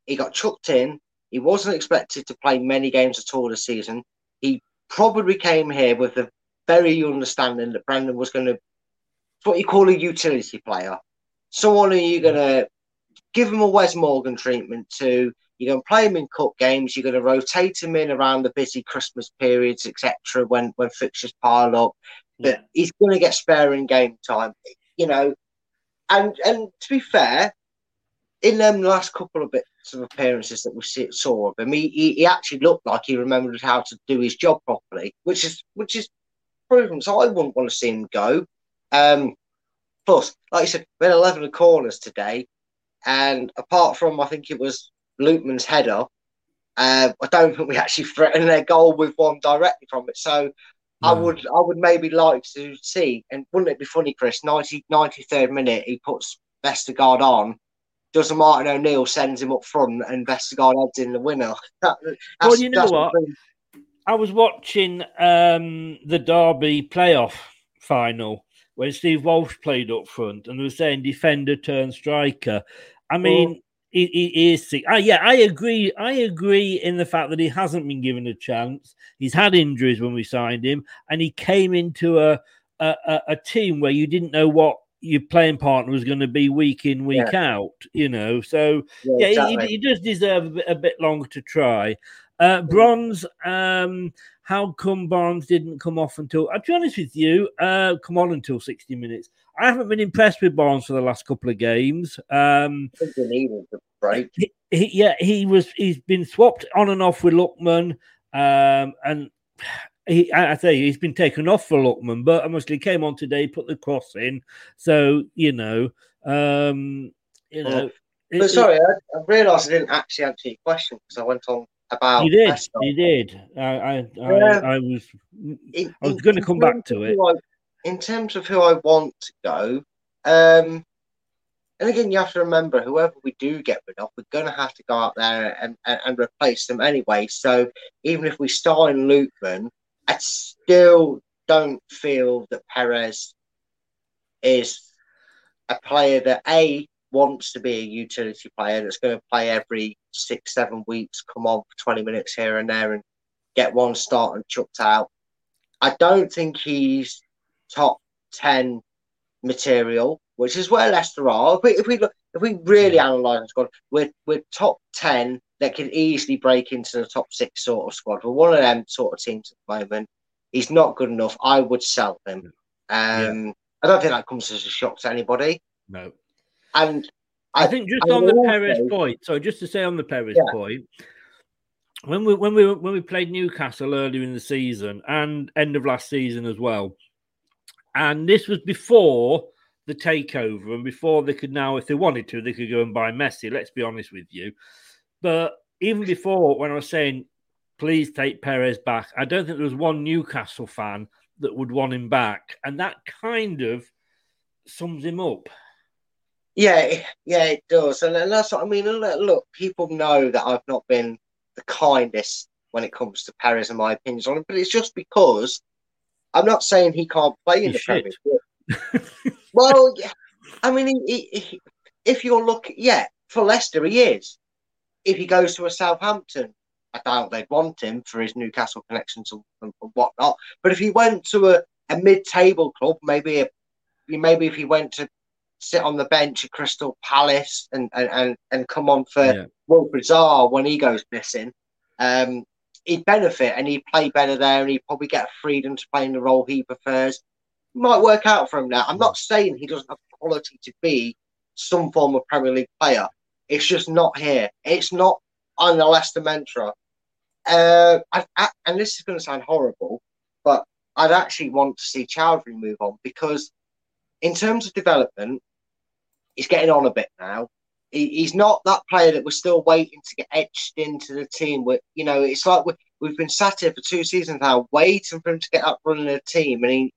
He got chucked in. He wasn't expected to play many games at all this season. He probably came here with the very understanding that Brendan was going to, what you call a utility player. Someone who you're going to give him a Wes Morgan treatment to. You're going to play him in cup games. You're going to rotate him in around the busy Christmas periods, etc., when fixtures pile up. But he's going to get sparing game time, you know. And to be fair, in them last couple of bits of appearances that we saw of him, he actually looked like he remembered how to do his job properly, which is proven. So I wouldn't want to see him go. Plus, like you said, we had 11 corners today, and apart from, I think it was Lookman's header, I don't think we actually threatened their goal with one directly from it. So I would maybe like to see, and wouldn't it be funny, Chris, 93rd minute, he puts Vestergaard on, does a Martin O'Neill, sends him up front, and Vestergaard heads in the winner. Well, you know what? I was watching the Derby playoff final, when Steve Walsh played up front and they were saying defender turn striker. I mean, he is sick. I agree. I agree in the fact that he hasn't been given a chance. He's had injuries when we signed him, and he came into a team where you didn't know what your playing partner was going to be week in, week out, you know. So, exactly. he does deserve a bit longer to try. Bronze, how come Barnes didn't come off until... I'll be honest with you, come on until 60 minutes. I haven't been impressed with Barnes for the last couple of games. I think he needed the break. He's been swapped on and off with Lookman, and he's been taken off for Lookman, but obviously he came on today, put the cross in, so, you know... But sorry, I realised I didn't actually answer your question because I went on about you did. I was going to come back to it. In terms of who I want to go, and again, you have to remember, whoever we do get rid of, we're going to have to go out there and replace them anyway. So even if we start in Lookman, I still don't feel that Perez is a player that, A, wants to be a utility player that's going to play every 6-7 weeks, come on for 20 minutes here and there and get one start and chucked out. I don't think he's top 10 material, which is where Leicester are. If we really analyse the squad, we're top 10 that can easily break into the top 6 sort of squad. We're one of them sort of teams at the moment. He's not good enough. I would sell him. I don't think that comes as a shock to anybody. No. And I think just on the Perez point, so just to say on the Perez point, when we played Newcastle earlier in the season and end of last season as well, and this was before the takeover and before they could now, if they wanted to, they could go and buy Messi, let's be honest with you. But even before, when I was saying, please take Perez back, I don't think there was one Newcastle fan that would want him back. And that kind of sums him up. Yeah, it does. And that's what I mean. Look, people know that I've not been the kindest when it comes to Perez and my opinions on him, but it's just because I'm not saying he can't play in the Premier League. Well, I mean, he, if you're looking, for Leicester, he is. If he goes to a Southampton, I doubt they'd want him for his Newcastle connections and whatnot. But if he went to a mid-table club, maybe if he went to sit on the bench at Crystal Palace and come on for Wilfred Zaha when he goes missing, he'd benefit and he'd play better there and he'd probably get freedom to play in the role he prefers. It might work out for him now. I'm not saying he doesn't have the quality to be some form of Premier League player. It's just not here. It's not on the Leicester mantra. And this is going to sound horrible, but I'd actually want to see Chowdhury move on because in terms of development, he's getting on a bit now. He's not that player that we're still waiting to get etched into the team. It's like we've been sat here for 2 seasons now, waiting for him to get up running the team and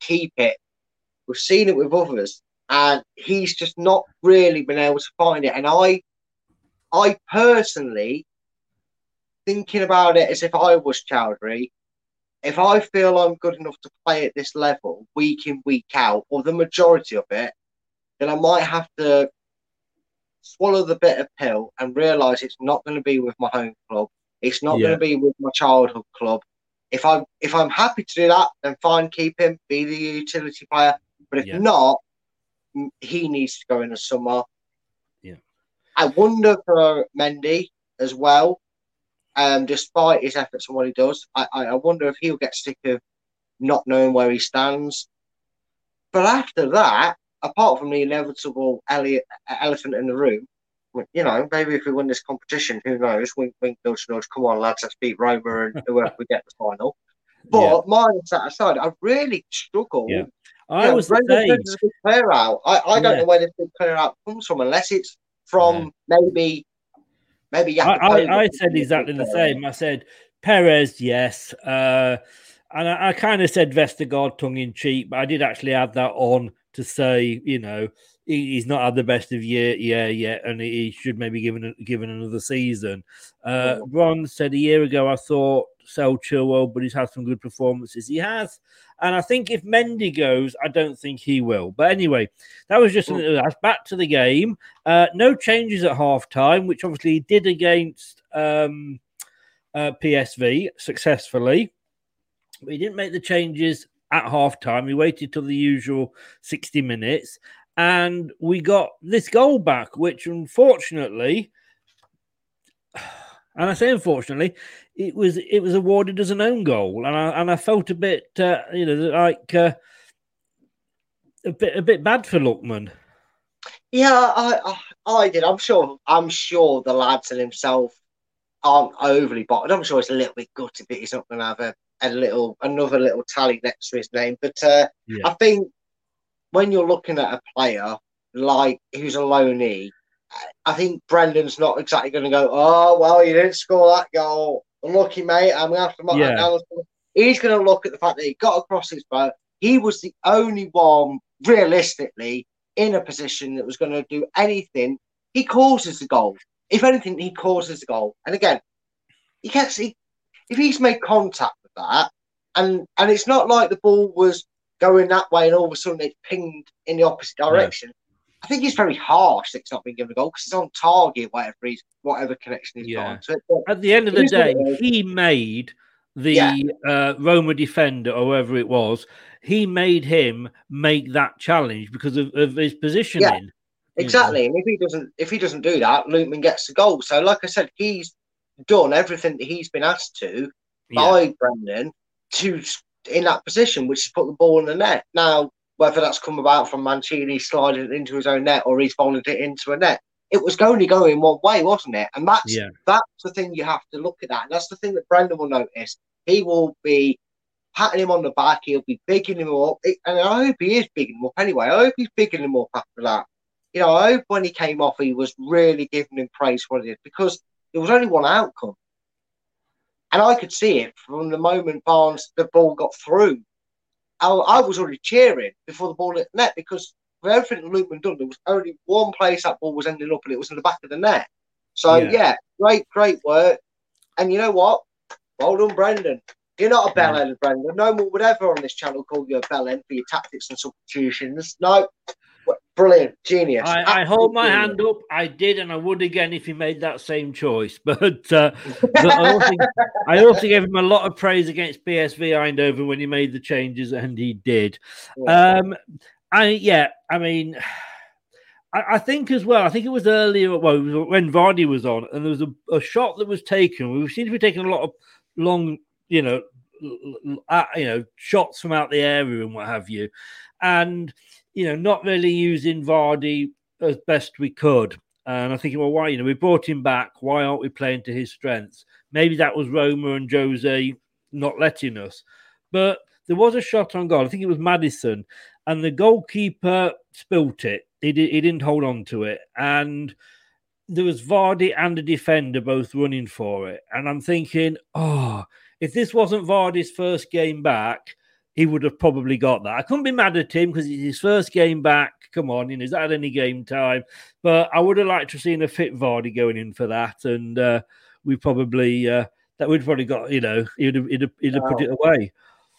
keep it. We've seen it with others, and he's just not really been able to find it. And I personally, thinking about it as if I was Chowdhury, if I feel I'm good enough to play at this level week in, week out, or the majority of it, then I might have to swallow the bitter pill and realise it's not going to be with my home club. It's not going to be with my childhood club. If I'm happy to do that, then fine, keep him, be the utility player. But if not, he needs to go in the summer. Yeah, I wonder for Mendy as well. Despite his efforts and what he does, I wonder if he'll get sick of not knowing where he stands. But after that, apart from the inevitable elephant in the room, maybe if we win this competition, who knows? Wink, wink, nudge, nudge. Come on, lads, let's beat Roma and whoever we get the final. But mine that aside, I really struggle. Yeah. I was the big player out. I don't know where this big player out comes from, unless it's from maybe. I said exactly the same. I said Perez, yes. And I kind of said Vestergaard tongue in cheek, but I did actually add that on to say, he's not had the best of year yet, and he should maybe given another season. Ron said a year ago, I thought sell Chilwell, but he's had some good performances. He has. And I think if Mendy goes, I don't think he will. But anyway, that was just back to the game. No changes at half-time, which obviously he did against PSV successfully. But he didn't make the changes at half-time. He waited till the usual 60 minutes. And we got this goal back, which unfortunately... And I say, unfortunately, it was awarded as an own goal, and I felt a bit, a bit bad for Lookman. Yeah, I did. I'm sure the lads and himself aren't overly bothered. I'm sure it's a little bit gutted that he's not going to have another little tally next to his name. But I think when you're looking at a player like who's a loanee, I think Brendan's not exactly going to go, oh, well, you didn't score that goal. Unlucky, mate. I'm going to have to mark that down. He's going to look at the fact that he got across his boat. He was the only one, realistically, in a position that was going to do anything. He causes the goal. If anything, he causes the goal. And again, you can't see if he's made contact with that, and it's not like the ball was going that way and all of a sudden it pinged in the opposite direction. Yeah. I think it's very harsh that it's not been given a goal because it's on target, whatever connection he's got. At the end of the day, he made Roma defender or whoever it was, he made him make that challenge because of his positioning. Yeah, exactly. And if he doesn't do that, Lookman gets the goal. So like I said, he's done everything that he's been asked to by Brendan to in that position, which is put the ball in the net. Now, whether that's come about from Mancini sliding it into his own net or he's folded it into a net, it was only going one way, wasn't it? And that's the thing you have to look at. That. And that's the thing that Brendan will notice. He will be patting him on the back. He'll be bigging him up. And I hope he is bigging him up anyway. I hope he's bigging him up after that. You know, I hope when he came off, he was really giving him praise for what he did, because there was only one outcome. And I could see it from the moment Barnes, the ball got through. I was already cheering before the ball hit the net, because for everything Lookman done, there was only one place that ball was ending up, and it was in the back of the net. So, great work. And you know what? Well done, Brendan. You're not a bellend, Brendan. No one would ever on this channel call you a bellend for your tactics and substitutions. No. Brilliant. Genius. I hold my hand up. I did, and I would again if he made that same choice. But I also gave him a lot of praise against PSV Eindhoven when he made the changes, and he did. I think as well, I think it was earlier, when Vardy was on, and there was a shot that was taken. We seem to be taking a lot of long, shots from out the area and what have you. And... not really using Vardy as best we could. And I'm thinking, why? We brought him back. Why aren't we playing to his strengths? Maybe that was Roma and Jose not letting us. But there was a shot on goal. I think it was Madison. And the goalkeeper spilt it. He didn't hold on to it. And there was Vardy and a defender both running for it. And I'm thinking, if this wasn't Vardy's first game back, he would have probably got that. I couldn't be mad at him because it's his first game back. Come on, he's had any game time. But I would have liked to have seen a fit Vardy going in for that, and we'd probably got. He'd have put it away.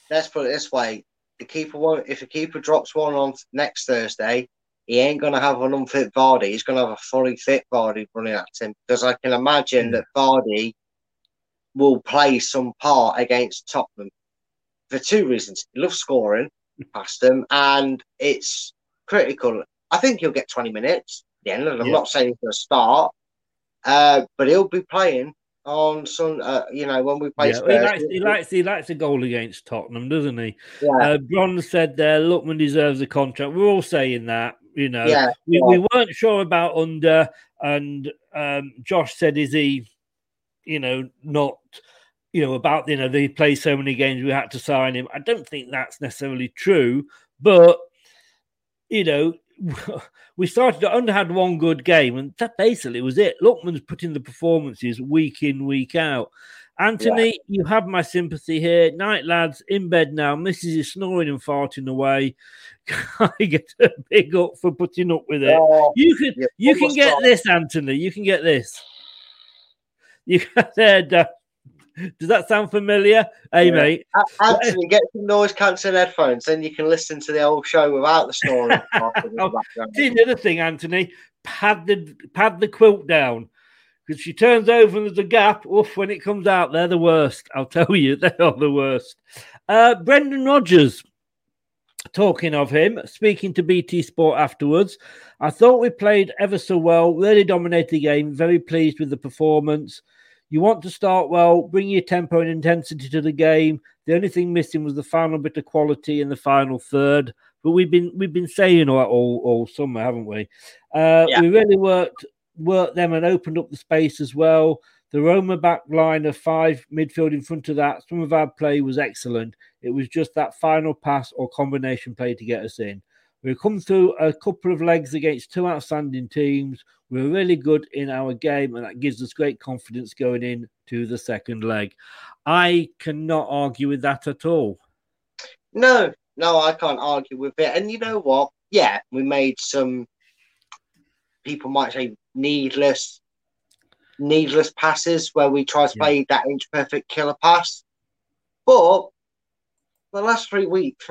Let's put it this way: if the keeper drops one on next Thursday, he ain't going to have an unfit Vardy. He's going to have a fully fit Vardy running at him, because I can imagine that Vardy will play some part against Tottenham. For two reasons. He loves scoring past them, and it's critical. I think he'll get 20 minutes at the end. I'm not saying he's going to start, but he'll be playing on some, when we play. Yeah, he likes a goal against Tottenham, doesn't he? Yeah. Bron said there, Lookman deserves a contract. We're all saying that, We weren't sure about Under, and Josh said, is he, not... about they play so many games, we had to sign him. I don't think that's necessarily true, but we started. Under had one good game, and that basically was it. Lookman's putting the performances week in, week out. Anthony, you have my sympathy here. Night, lads, in bed now. Mrs. is snoring and farting away. I get a big up for putting up with it. You can get this, Anthony. You can get this. You got there, Dad. Does that sound familiar? Hey, mate. Actually, get some noise-cancelling headphones, then you can listen to the old show without the snoring. See, the other thing, Anthony, pad the quilt down, because she turns over and there's a gap. Oof, when it comes out, they're the worst. I'll tell you, they are the worst. Brendan Rodgers, talking of him, speaking to BT Sport afterwards, I thought we played ever so well, really dominated the game, very pleased with the performance. You want to start well, bring your tempo and intensity to the game. The only thing missing was the final bit of quality in the final third. But we've been saying all summer, haven't we? We really worked them and opened up the space as well. The Roma back line of five, midfield in front of that. Some of our play was excellent. It was just that final pass or combination play to get us in. We've come through a couple of legs against two outstanding teams. We're really good in our game, and that gives us great confidence going in to the second leg. I cannot argue with that at all. No, I can't argue with it. And you know what? Yeah, we made some, people might say, needless passes where we try to play that inch-perfect killer pass. But the last 3 weeks,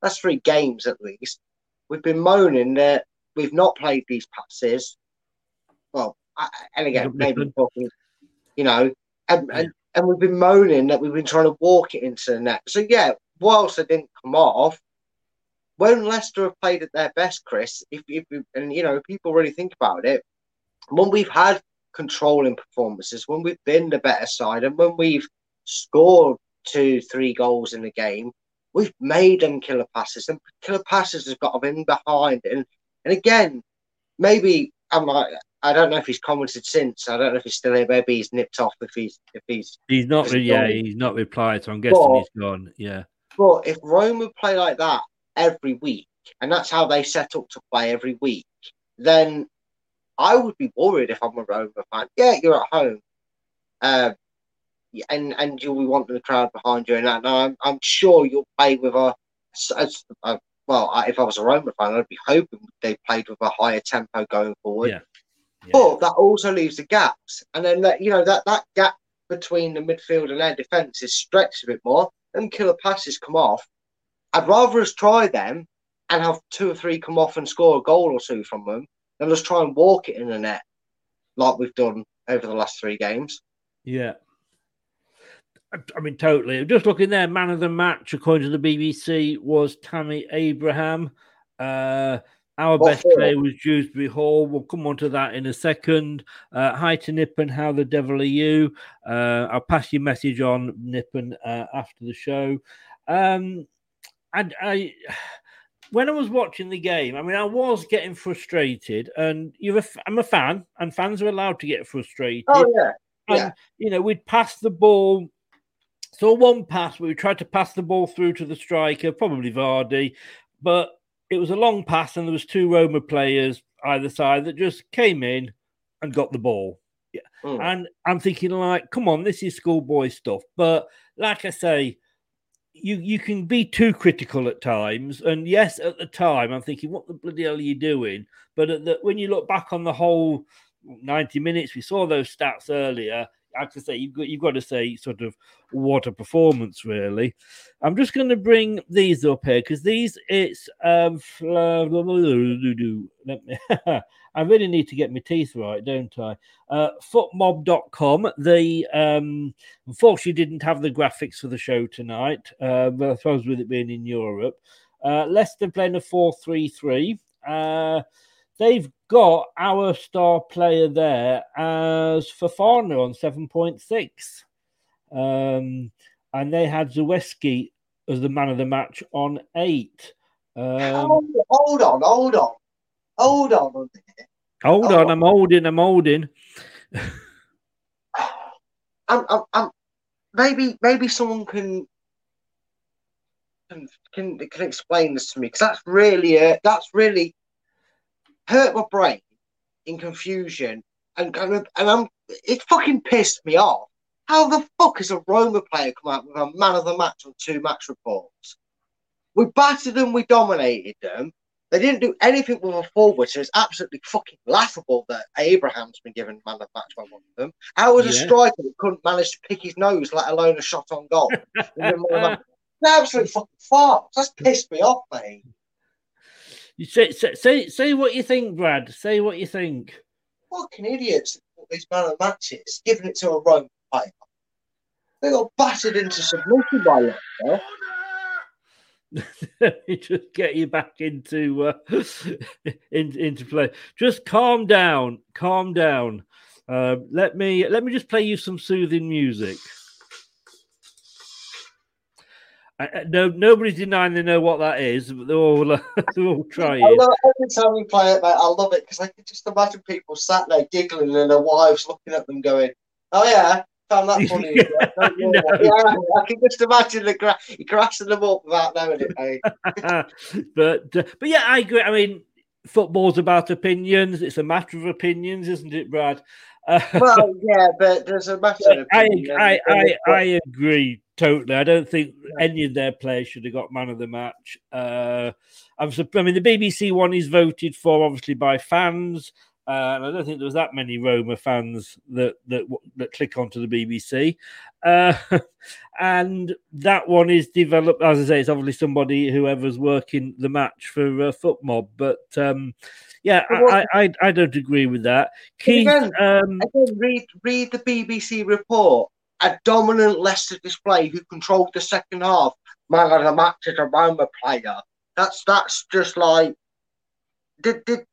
that's 3 games at least, we've been moaning that we've not played these passes. Well, and again, maybe talking, and and we've been moaning that we've been trying to walk it into the net. So, yeah, whilst they didn't come off, when Leicester have played at their best, Chris, if people really think about it, when we've had controlling performances, when we've been the better side, and when we've scored 2-3 goals in the game, we've made them killer passes, and killer passes has got them in behind. And again, maybe I don't know if he's commented since. I don't know if he's still here. Maybe he's nipped off. He's not. Yeah, he's not replied. So I'm guessing he's gone. Yeah. But if Roma play like that every week, and that's how they set up to play every week, then I would be worried if I'm a Roma fan. Yeah, you're at home, and you'll be wanting the crowd behind you, and that. Now I'm sure you'll play with a well, if I was a Roma fan, I'd be hoping they played with a higher tempo going forward. Yeah. Yeah. But that also leaves the gaps, and then that gap between the midfield and their defence is stretched a bit more, and killer passes come off. I'd rather us try them and have 2 or 3 come off and score a goal or two from them than just try and walk it in the net like we've done over the last 3 games. Yeah. I mean, totally. Just looking there, man of the match, according to the BBC, was Tammy Abraham. Our best player was Dewsbury Hall. We'll come on to that in a second. Hi to Nippon. How the devil are you? I'll pass your message on, Nippon, after the show. When I was watching the game, I mean, I was getting frustrated, and I'm a fan, and fans are allowed to get frustrated. Oh, yeah. And, we'd pass the ball. So one pass, we tried to pass the ball through to the striker, probably Vardy, but it was a long pass, and there was 2 Roma players either side that just came in and got the ball. Yeah. Mm. And I'm thinking, like, come on, this is schoolboy stuff. But like I say, you can be too critical at times. And yes, at the time, I'm thinking, what the bloody hell are you doing? But when you look back on the whole 90 minutes, we saw those stats earlier. I have to say, you've got to say, sort of, what a performance, really. I'm just going to bring these up here because I really need to get my teeth right, don't I? Footmob.com. They unfortunately didn't have the graphics for the show tonight, but I suppose with it being in Europe. Leicester playing a 4-3-3. They've got our star player there as Fofana on 7.6. And they had Zaleski as the man of the match on 8. Hold on. I'm holding. I'm maybe someone can explain this to me, because that's really hurt my brain in confusion, and it fucking pissed me off. How the fuck has a Roma player come out with a man of the match on 2 match reports? We battered them, we dominated them. They didn't do anything with a forward, so it's absolutely fucking laughable that Abraham's been given man of the match by one of them. How was a striker that couldn't manage to pick his nose, let alone a shot on goal? Absolute fucking farce. That's pissed me off, mate. You say what you think, Brad. Say what you think. Fucking idiots! These man of matches, giving it to a Roma player. They got battered into submission by Leicester. Just get you back into play. Just calm down. Let me just play you some soothing music. No, nobody's denying they know what that is, but they're all trying. Every time we play it, mate, I love it, because I can just imagine people sat there giggling and their wives looking at them going, oh, yeah, found that funny. I can just imagine the grassing them up without knowing it, mate. But yeah, I agree. I mean, football's about opinions. It's a matter of opinions, isn't it, Brad? Well, yeah, but there's a matter of opinions. I agree. Totally. I don't think any of their players should have got man of the match. The BBC one is voted for, obviously, by fans. And I don't think there was that many Roma fans that click onto the BBC. And that one is developed, as I say, it's obviously somebody, whoever's working the match for FootMob. But, I don't agree with that. Keith, again, read the BBC report. a dominant Leicester display who controlled the second half. Man of the match is a Roma player. That's just like, did the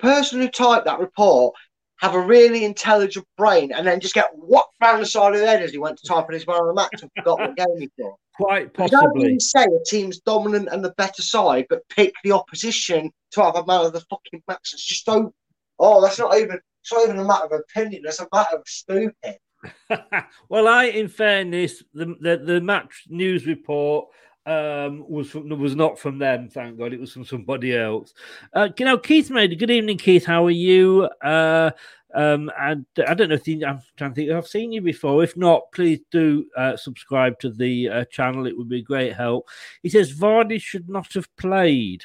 person who typed that report have a really intelligent brain and then just get whacked round the side of the head as he went to type in his man of the match and forgot what game he was? Quite possibly. You don't even say a team's dominant and the better side, but pick the opposition to have a man of the fucking match. It's just so. Oh, it's not even a matter of opinion. It's a matter of stupid. Well, in fairness, the match news report was not from them, thank God. It was from somebody else. Keith made good evening, Keith. How are you? And I don't know if I'm trying to think if I've seen you before. If not, please do subscribe to the channel. It would be a great help. He says Vardy should not have played.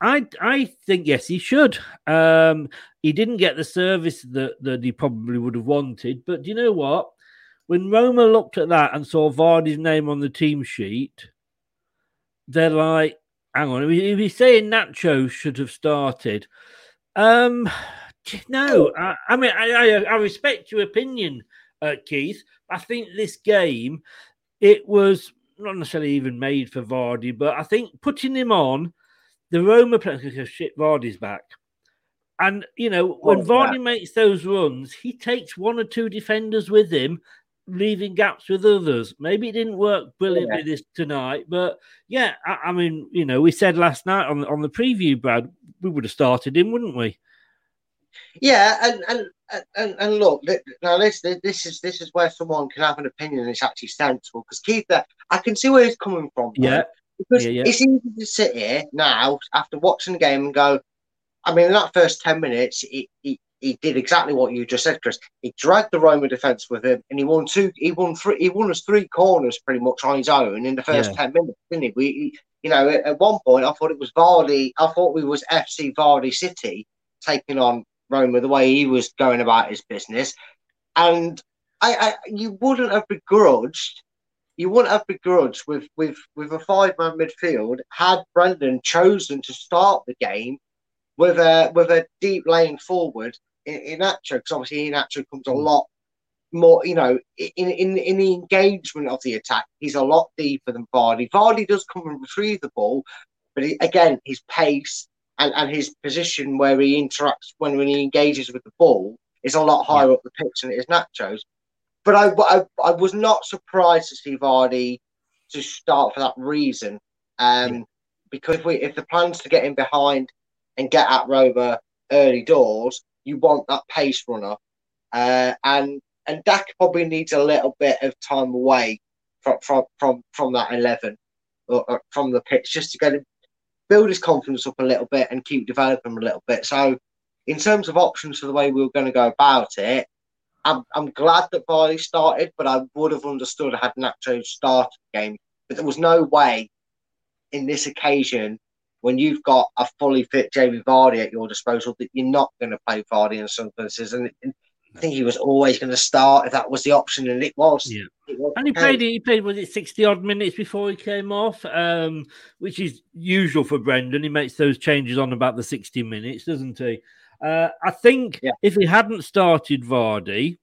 I think, yes, he should. He didn't get the service that he probably would have wanted. But do you know what? When Roma looked at that and saw Vardy's name on the team sheet, they're like, hang on, if he's saying Nacho should have started. No, I mean, I respect your opinion, Keith. I think this game, it was not necessarily even made for Vardy, but I think putting him on, the Roma players go, shit, Vardy's back. And, when Vardy makes those runs, he takes one or two defenders with him, leaving gaps with others. Maybe it didn't work brilliantly this tonight, but, yeah, I mean, we said last night on the preview, Brad, we would have started him, wouldn't we? Yeah, and look, now this is where someone can have an opinion and it's actually sensible, because Keith, I can see where he's coming from. Right? Yeah. Because it's easy to sit here now after watching the game and go, I mean, in that first 10 minutes, he did exactly what you just said, Chris. He dragged the Roma defence with him and he won us three corners pretty much on his own in the first 10 minutes, didn't he? At one point, I thought it was Vardy. I thought we was FC Vardy City taking on Roma the way he was going about his business. And you wouldn't have begrudged with a five-man midfield had Brendan chosen to start the game with a deep lane forward in Iheanacho, because obviously Iheanacho comes a lot more, in the engagement of the attack, he's a lot deeper than Vardy. Vardy does come and retrieve the ball, but again, his pace and his position where he interacts when he engages with the ball is a lot higher up the pitch than it is Iheanacho's. But I was not surprised to see Vardy to start for that reason, because if the plan's to get in behind and get at Roma early doors, you want that pace runner, and Dak probably needs a little bit of time away from that 11 or from the pitch just to build his confidence up a little bit and keep developing a little bit. So, in terms of options for the way we were going to go about it, I'm glad that Vardy started, but I would have understood had Nacho started the game. But there was no way in this occasion, when you've got a fully fit Jamie Vardy at your disposal, that you're not going to play Vardy in some places. And I think he was always going to start if that was the option, and it was. Yeah. And he played, was it 60-odd minutes before he came off, which is usual for Brendan. He makes those changes on about the 60 minutes, doesn't he? I think if he hadn't started Vardy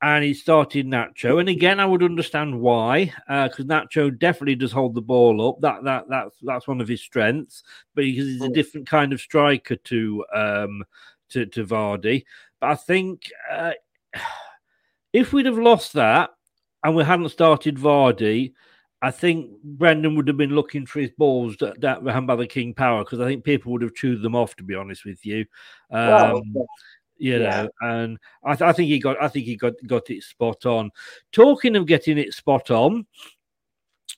and he started Nacho, and again, I would understand why, because Nacho definitely does hold the ball up. That's one of his strengths, because he's a different kind of striker to Vardy. But I think if we'd have lost that and we hadn't started Vardy, I think Brendan would have been looking for his balls that were hand by the king power, because I think people would have chewed them off, to be honest with you. And I think he got it spot on. Talking of getting it spot on,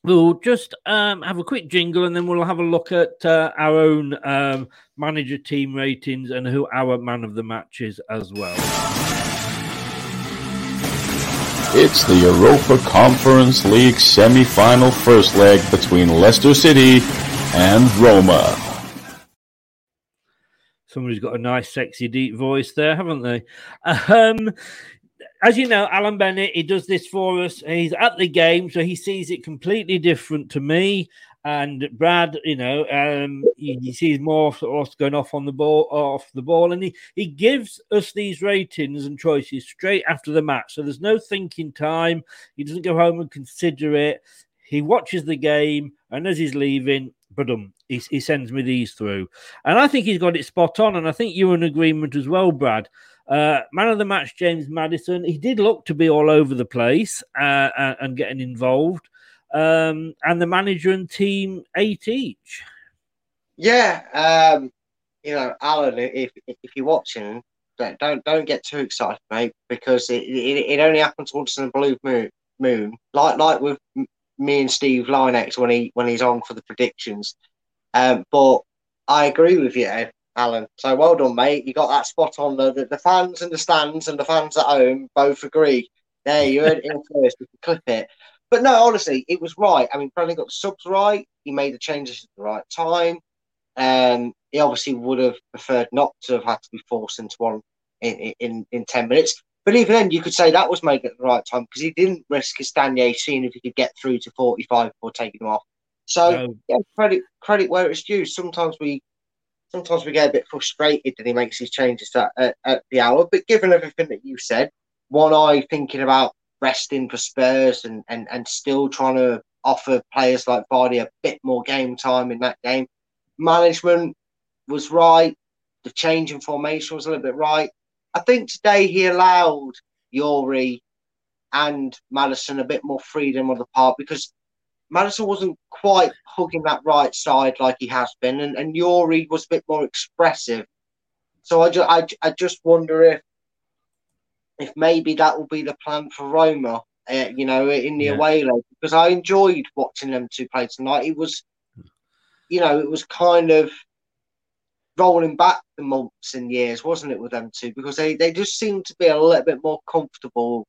we'll just have a quick jingle and then we'll have a look at our own manager team ratings and who our man of the match is as well. It's the Europa Conference League semi-final first leg between Leicester City and Roma. Somebody's got a nice, sexy, deep voice there, haven't they? As you know, Alan Bennett, he does this for us. He's at the game, so he sees it completely different to me. And Brad, you know, he sees more what's going off the ball, and he gives us these ratings and choices straight after the match. So there's no thinking time. He doesn't go home and consider it. He watches the game, and as he's leaving, he sends me these through. And I think he's got it spot on, and I think you're in agreement as well, Brad. Man of the match, James Madison. He did look to be all over the place and getting involved. And the manager and team 8 each. Yeah, you know, Alan, if you're watching, don't get too excited, mate, because it only happens once in a blue moon. Like with me and Steve Linex when he's on for the predictions. But I agree with you, Alan. So well done, mate. You got that spot on. The fans in the stands and the fans at home both agree. There, you heard it in first. You can clip it. But no, honestly, it was right. I mean, Brennan got the subs right. He made the changes at the right time. He obviously would have preferred not to have had to be forced into one in 10 minutes. But even then, you could say that was made at the right time because he didn't risk Castagne seeing if he could get through to 45 before taking him off. So, no. Yeah, credit where it's due. Sometimes we get a bit frustrated that he makes his changes at the hour. But given everything that you said, one eye thinking about resting for Spurs and still trying to offer players like Vardy a bit more game time in that game. Management was right. The change in formation was a little bit right. I think today he allowed Yuri and Madison a bit more freedom on the part because Madison wasn't quite hugging that right side like he has been and Yuri was a bit more expressive. So I just wonder if maybe that will be the plan for Roma, you know, in the away leg, because I enjoyed watching them two play tonight. It was, you know, it was kind of rolling back the months and years, wasn't it, with them two? Because they just seemed to be a little bit more comfortable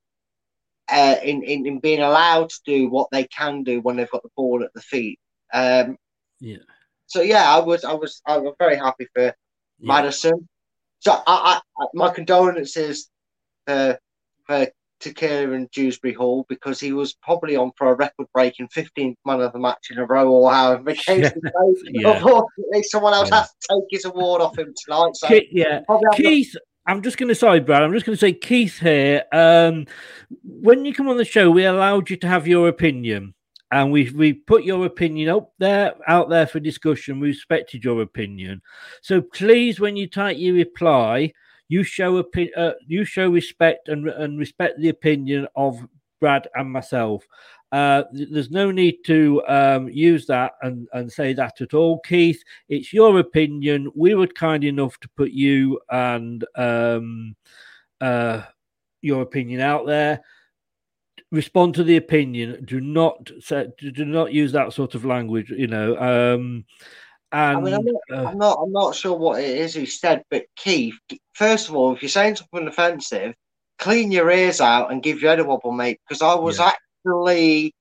in being allowed to do what they can do when they've got the ball at the feet. Yeah. So yeah, I was very happy for Madison. So I my condolences. To Kieran and Dewsbury Hall because he was probably on for a record-breaking 15th man of the match in a row or however it came to play. Unfortunately, someone else has to take his award off him tonight. So Keith, I'm just going to say, Keith here, when you come on the show, we allowed you to have your opinion. And we put your opinion out there for discussion. We respected your opinion. So please, when you type your reply, you show respect and respect the opinion of Brad and myself. There's no need to use that and say that at all, Keith. It's your opinion. We were kind enough to put you and your opinion out there. Respond to the opinion. Do not use that sort of language. You know. And, I mean, I'm not sure what it is he said, but Keith, first of all, if you're saying something offensive, clean your ears out and give your head a wobble, mate, because I was actually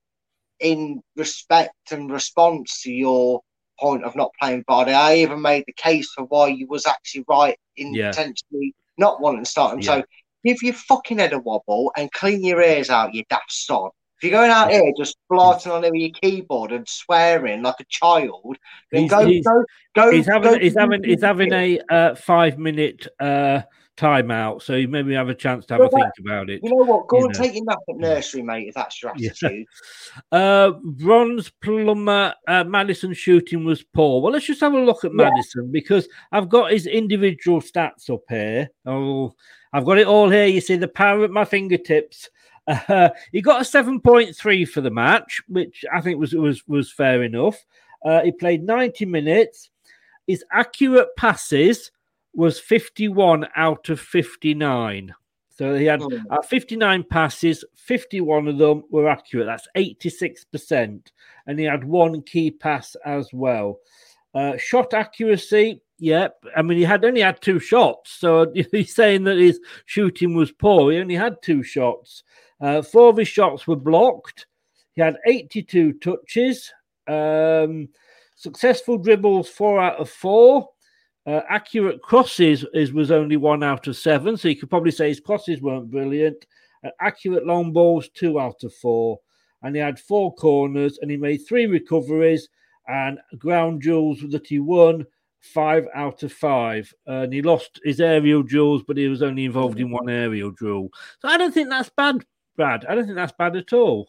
in respect and response to your point of not playing Vardy. I even made the case for why you was actually right in potentially not wanting to start him. Yeah. So give your fucking head a wobble and clean your ears out, you daft sod. If you're going out here just flaunting on over your keyboard and swearing like a child, then go. He's having a 5-minute timeout, so you maybe have a chance to have a think about it. You know what? Go and take your nap at nursery, mate, if that's your attitude. Bronze Plumber, Madison's shooting was poor. Well, let's just have a look at Madison because I've got his individual stats up here. Oh, I've got it all here. You see the power at my fingertips. He got a 7.3 for the match, which I think was fair enough. He played 90 minutes. His accurate passes was 51 out of 59. So he had 59 passes, 51 of them were accurate. That's 86%. And he had one key pass as well. Shot accuracy. Yep. I mean, he had only had 2 shots. So he's saying that his shooting was poor. He only had 2 shots. 4 of his shots were blocked. He had 82 touches. Successful dribbles, 4 out of 4. Accurate crosses was only 1 out of 7. So you could probably say his crosses weren't brilliant. Accurate long balls, 2 out of 4. And he had 4 corners and he made 3 recoveries. and ground duels that he won 5 out of 5, and he lost his aerial duels, but he was only involved in one aerial duel. So I don't think that's bad, Brad. I don't think that's bad at all.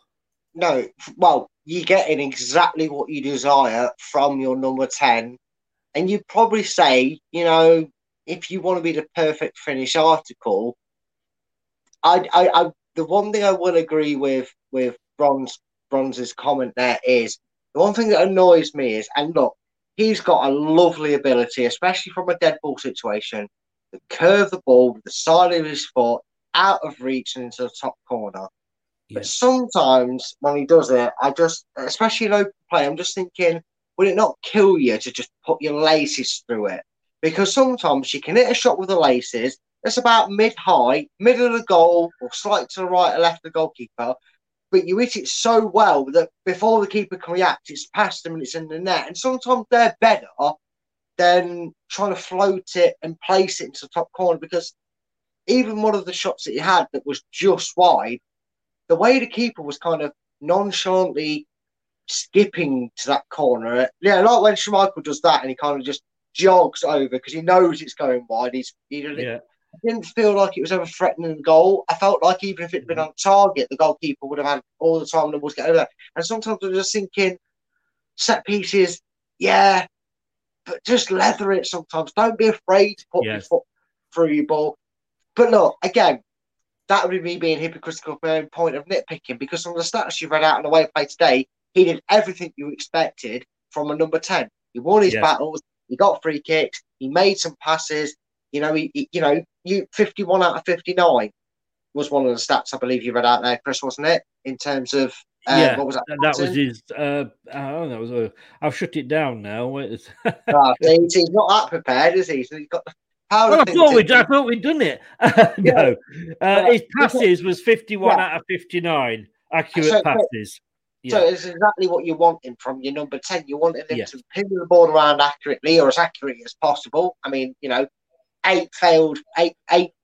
No, well, you're getting exactly what you desire from your number 10, and you probably say, you know, if you want to be the perfect finish article, I the one thing I will agree with Bronze's comment there is the one thing that annoys me is, and look, he's got a lovely ability, especially from a dead ball situation, to curve the ball with the side of his foot out of reach and into the top corner. Yeah. But sometimes when he does it, I just, especially in open play, I'm just thinking, would it not kill you to just put your laces through it? Because sometimes you can hit a shot with the laces that's about mid-high, middle of the goal, or slightly to the right or left of the goalkeeper, but you hit it so well that before the keeper can react, it's past them and it's in the net. And sometimes they're better than trying to float it and place it into the top corner, because even one of the shots that he had that was just wide, the way the keeper was kind of nonchalantly skipping to that corner. Yeah, like when Schmeichel does that and he kind of just jogs over because he knows it's going wide. It didn't feel like it was ever threatening the goal. I felt like even if it had been on target, the goalkeeper would have had all the time the ball's get over there. And sometimes I'm just thinking, set pieces, yeah, but just leather it sometimes. Don't be afraid to put your foot through your ball. But look, again, that would be me being hypocritical from my own point of nitpicking, because from the stats you've read out on the way play today, he did everything you expected from a number 10. He won his battles, he got free kicks, he made some passes. You know, you 51 out of 59 was one of the stats I believe you read out there, Chris, wasn't it? In terms of what was that? That was his. I don't know. I've shut it down now. He's not that prepared, is he? So he's got the power. Well, I thought we'd done it. No, his passes was 51 out of 59 accurate passes. So it's exactly what you're wanting from your number 10. You're wanting him to pin the ball around accurately, or as accurate as possible. I mean, you know. Eight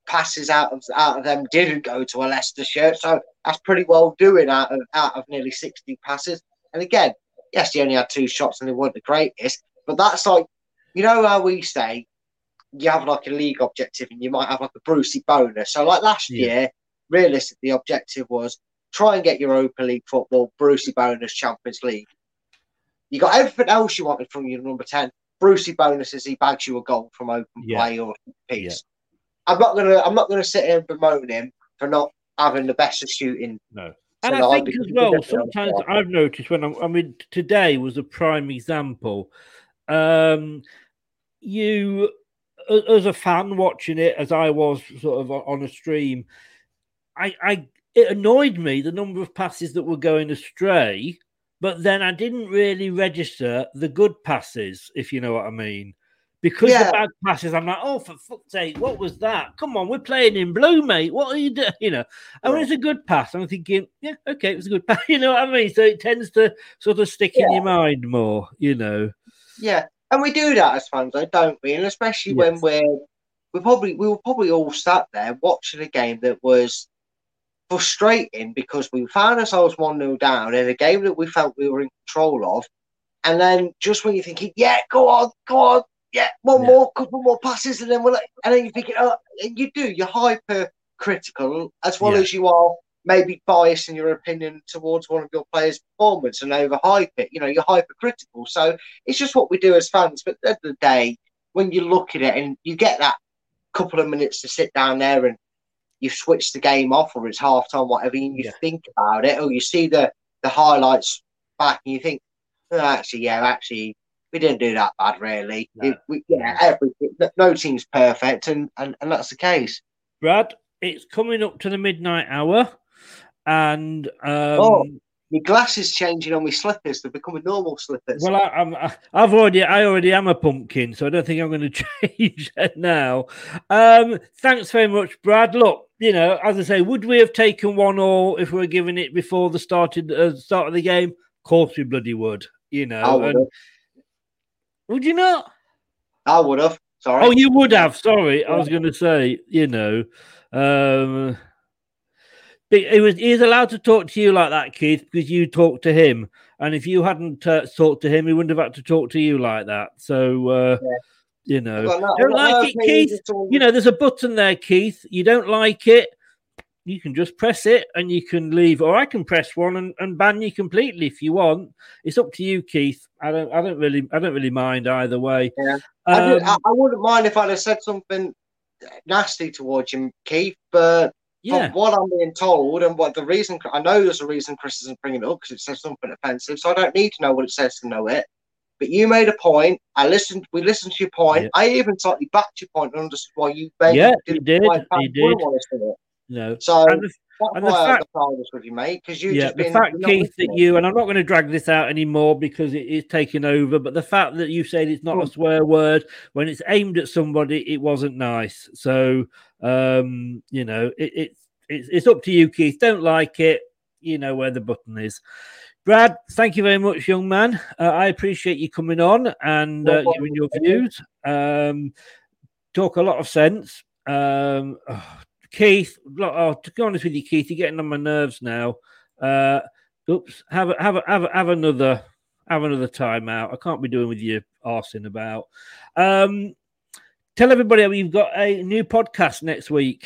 passes out of them didn't go to a Leicester shirt, so that's pretty well doing out of nearly 60 passes. And again, yes, he only had 2 shots and they weren't the greatest, but that's like, you know how we say you have like a league objective and you might have like a Brucey bonus. So like last year, realistically, the objective was try and get your Europa League football, Brucey bonus, Champions League. You got everything else you wanted from your number 10. Brucey bonuses, he bags you a goal from open play or piece. Yeah. I'm not gonna sit here and bemoan him for not having the best of shooting. No, and I think as well, sometimes I've noticed when today was a prime example. You, as a fan watching it, as I was sort of on a stream, it annoyed me the number of passes that were going astray. But then I didn't really register the good passes, if you know what I mean. Because the bad passes, I'm like, oh, for fuck's sake, what was that? Come on, we're playing in blue, mate. What are you doing? You know, and when it's a good pass, I'm thinking, yeah, okay, it was a good pass. You know what I mean? So it tends to sort of stick in your mind more, you know. Yeah, and we do that as fans, though, don't we? And especially when we were probably all sat there watching a game that was frustrating because we found ourselves 1-0 down in a game that we felt we were in control of, and then just when you're thinking, go on, more, couple more passes, and then we're like, and then you're thinking, oh, and you do, you're hypercritical as well as you are maybe biased in your opinion towards one of your players' performance and overhype it. You know, you're hypercritical, so it's just what we do as fans. But at the end of the day, when you look at it and you get that couple of minutes to sit down there and you've switched the game off, or it's half-time, whatever, and you think about it, or you see the highlights back and you think, actually, we didn't do that bad, really. No. No team's perfect, and that's the case. Brad, it's coming up to the midnight hour, and... my glasses changing on my slippers. They're becoming normal slippers. Well, I already am a pumpkin, so I don't think I'm going to change that now. Thanks very much, Brad. Look, you know, as I say, would we have taken 1-1 if we were giving it before the start of the game? Of course we bloody would, you know. I would have. Would you not? I would have. Sorry. Oh, you would have. Sorry. I was going to say, you know... He is allowed to talk to you like that, Keith, because you talk to him. And if you hadn't talked to him, he wouldn't have had to talk to you like that. So, you know, don't like it, Keith. You know, there's a button there, Keith. You don't like it. You can just press it and you can leave, or I can press one and ban you completely if you want. It's up to you, Keith. I don't really mind either way. Yeah. I wouldn't mind if I'd have said something nasty towards him, Keith. But from what I'm being told and what the reason, I know there's a reason Chris isn't bringing it up because it says something offensive. So I don't need to know what it says to know it. But you made a point. We listened to your point. Yeah. I even slightly backed your point and understood why you made did. No. So the fact, Keith, that you, and I'm not going to drag this out anymore because it is taking over, but the fact that you said it's not a swear word when it's aimed at somebody, it wasn't nice. So, you know, it's up to you, Keith. Don't like it. You know where the button is. Brad, thank you very much, young man. I appreciate you coming on and giving your views. Talk a lot of sense. Keith, to be honest with you, Keith, you're getting on my nerves now. Oops, have another time out. I can't be doing with you arsing about. Tell everybody you've got a new podcast next week.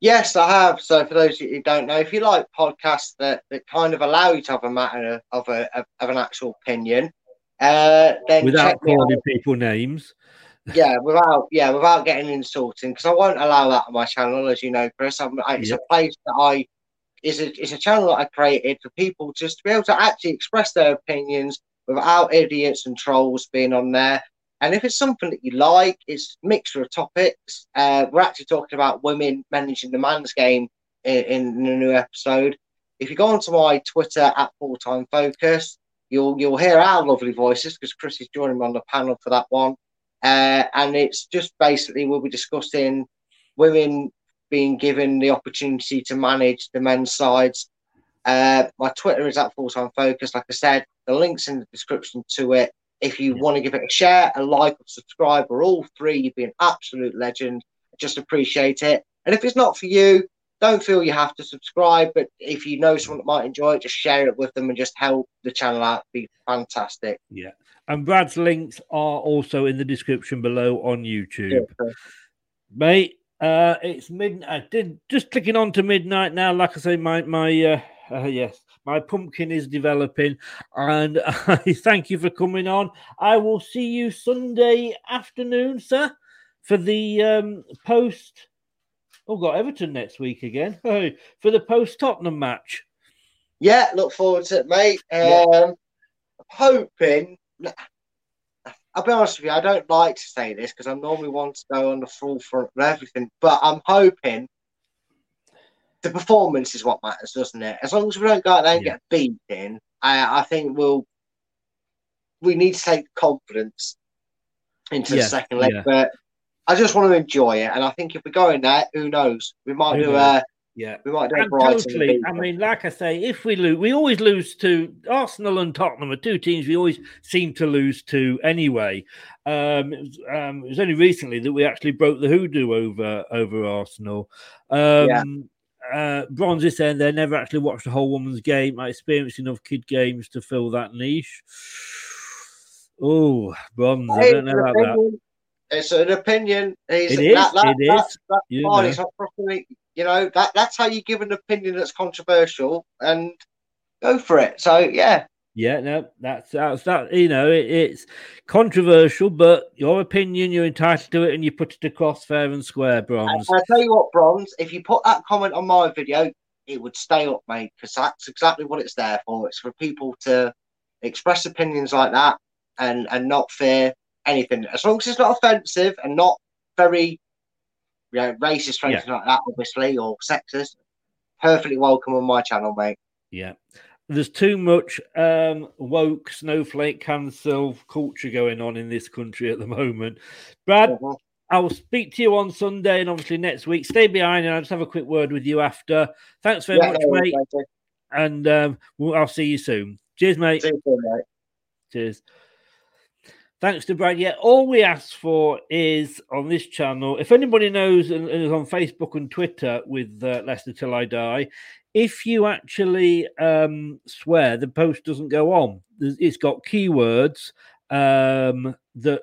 Yes, I have. So for those who don't know, if you like podcasts that kind of allow you to have a matter of an actual opinion, then without calling people names. Without getting insulting, because I won't allow that on my channel, as you know, Chris. It's a channel that I created for people just to be able to actually express their opinions without idiots and trolls being on there. And if it's something that you like, it's a mixture of topics. We're actually talking about women managing the man's game in a new episode. If you go onto my Twitter at Full Time Focus, you'll hear our lovely voices because Chris is joining me on the panel for that one. And it's just basically we'll be discussing women being given the opportunity to manage the men's sides. My Twitter is at Full Time Focus. Like I said, the link's in the description to it. If you want to give it a share, a like, or subscribe, or all three, you'd be an absolute legend. I just appreciate it. And if it's not for you, don't feel you have to subscribe. But if you know someone that might enjoy it, just share it with them and just help the channel out. It'd be fantastic. Yeah. And Brad's links are also in the description below on YouTube. Yeah. Mate, it's midnight. I did just clicking on to midnight now. Like I say, my pumpkin is developing. And I thank you for coming on. I will see you Sunday afternoon, sir, for the post. Oh, got Everton next week again. Hey, for the post Tottenham match. Yeah, look forward to it, mate. Hoping. I'll be honest with you, I don't like to say this because I normally want to go on the full front and everything, but I'm hoping the performance is what matters, doesn't it? As long as we don't go out there and get beaten, I think we need to take confidence into the second leg, but I just want to enjoy it, and I think if we go in there, who knows? We might do we might do totally. I mean, like I say, if we lose, we always lose to Arsenal and Tottenham are two teams we always seem to lose to anyway. It was only recently that we actually broke the hoodoo over Arsenal. Bronze is saying they never actually watched a whole woman's game. I experienced enough kid games to fill that niche. Oh, Bronze, I don't know about that. It's an opinion. It is. You know, that's how you give an opinion that's controversial and go for it. So, that's that. You know, it's controversial, but your opinion, you're entitled to it and you put it across fair and square, Bronze. I'll tell you what, Bronze, if you put that comment on my video, it would stay up, mate, because that's exactly what it's there for. It's for people to express opinions like that and not fear anything. As long as it's not offensive and not very... racist or anything like that, obviously, or sexist, perfectly welcome on my channel, mate. Yeah. There's too much woke, snowflake, cancel culture going on in this country at the moment. Brad, I will speak to you on Sunday and obviously next week. Stay behind and I'll just have a quick word with you after. Thanks very much, mate. And I'll see you soon. Cheers, mate. See you soon, mate. Cheers. Thanks to Brad. Yeah, all we ask for is on this channel, if anybody knows and is on Facebook and Twitter with Leicester Till I Die, if you actually swear, the post doesn't go on. It's got keywords that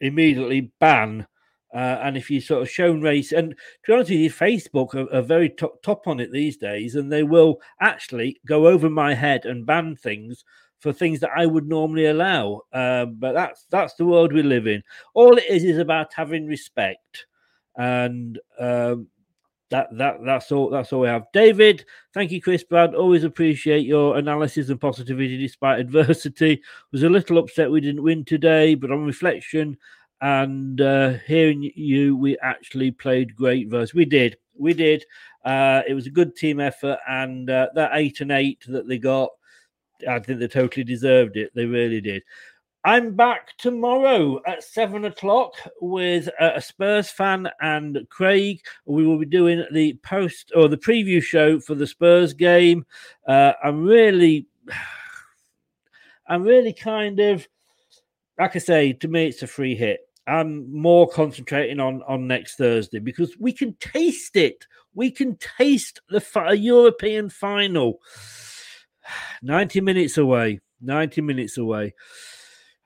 immediately ban. And if you sort of shown race, and to be honest with you, Facebook are very top on it these days, and they will actually go over my head and ban things for things that I would normally allow. But that's the world we live in. All it is about having respect, and that's all. That's all we have. David, thank you, Chris Brad. Always appreciate your analysis and positivity despite adversity. Was a little upset we didn't win today, but on reflection. And hearing you, we actually played great verse. We did. It was a good team effort, and that 8-8 that they got, I think they totally deserved it. They really did. I'm back tomorrow at 7:00 with a Spurs fan and Craig. We will be doing the post or the preview show for the Spurs game. I'm really kind of, like I say, to me, it's a free hit. I'm more concentrating on next Thursday because we can taste it. We can taste the European final. 90 minutes away.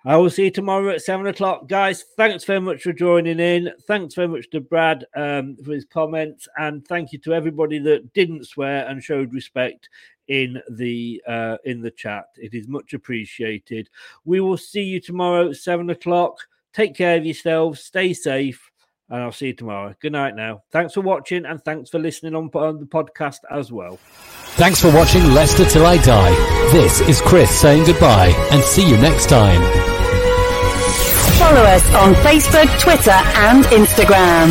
I will see you tomorrow at 7:00. Guys, thanks very much for joining in. Thanks very much to Brad for his comments. And thank you to everybody that didn't swear and showed respect in the chat. It is much appreciated. We will see you tomorrow at 7:00. Take care of yourselves. Stay safe. And I'll see you tomorrow. Good night now. Thanks for watching, and thanks for listening on the podcast as well. Thanks for watching Leicester Till I Die. This is Chris saying goodbye, and see you next time. Follow us on Facebook, Twitter, and Instagram.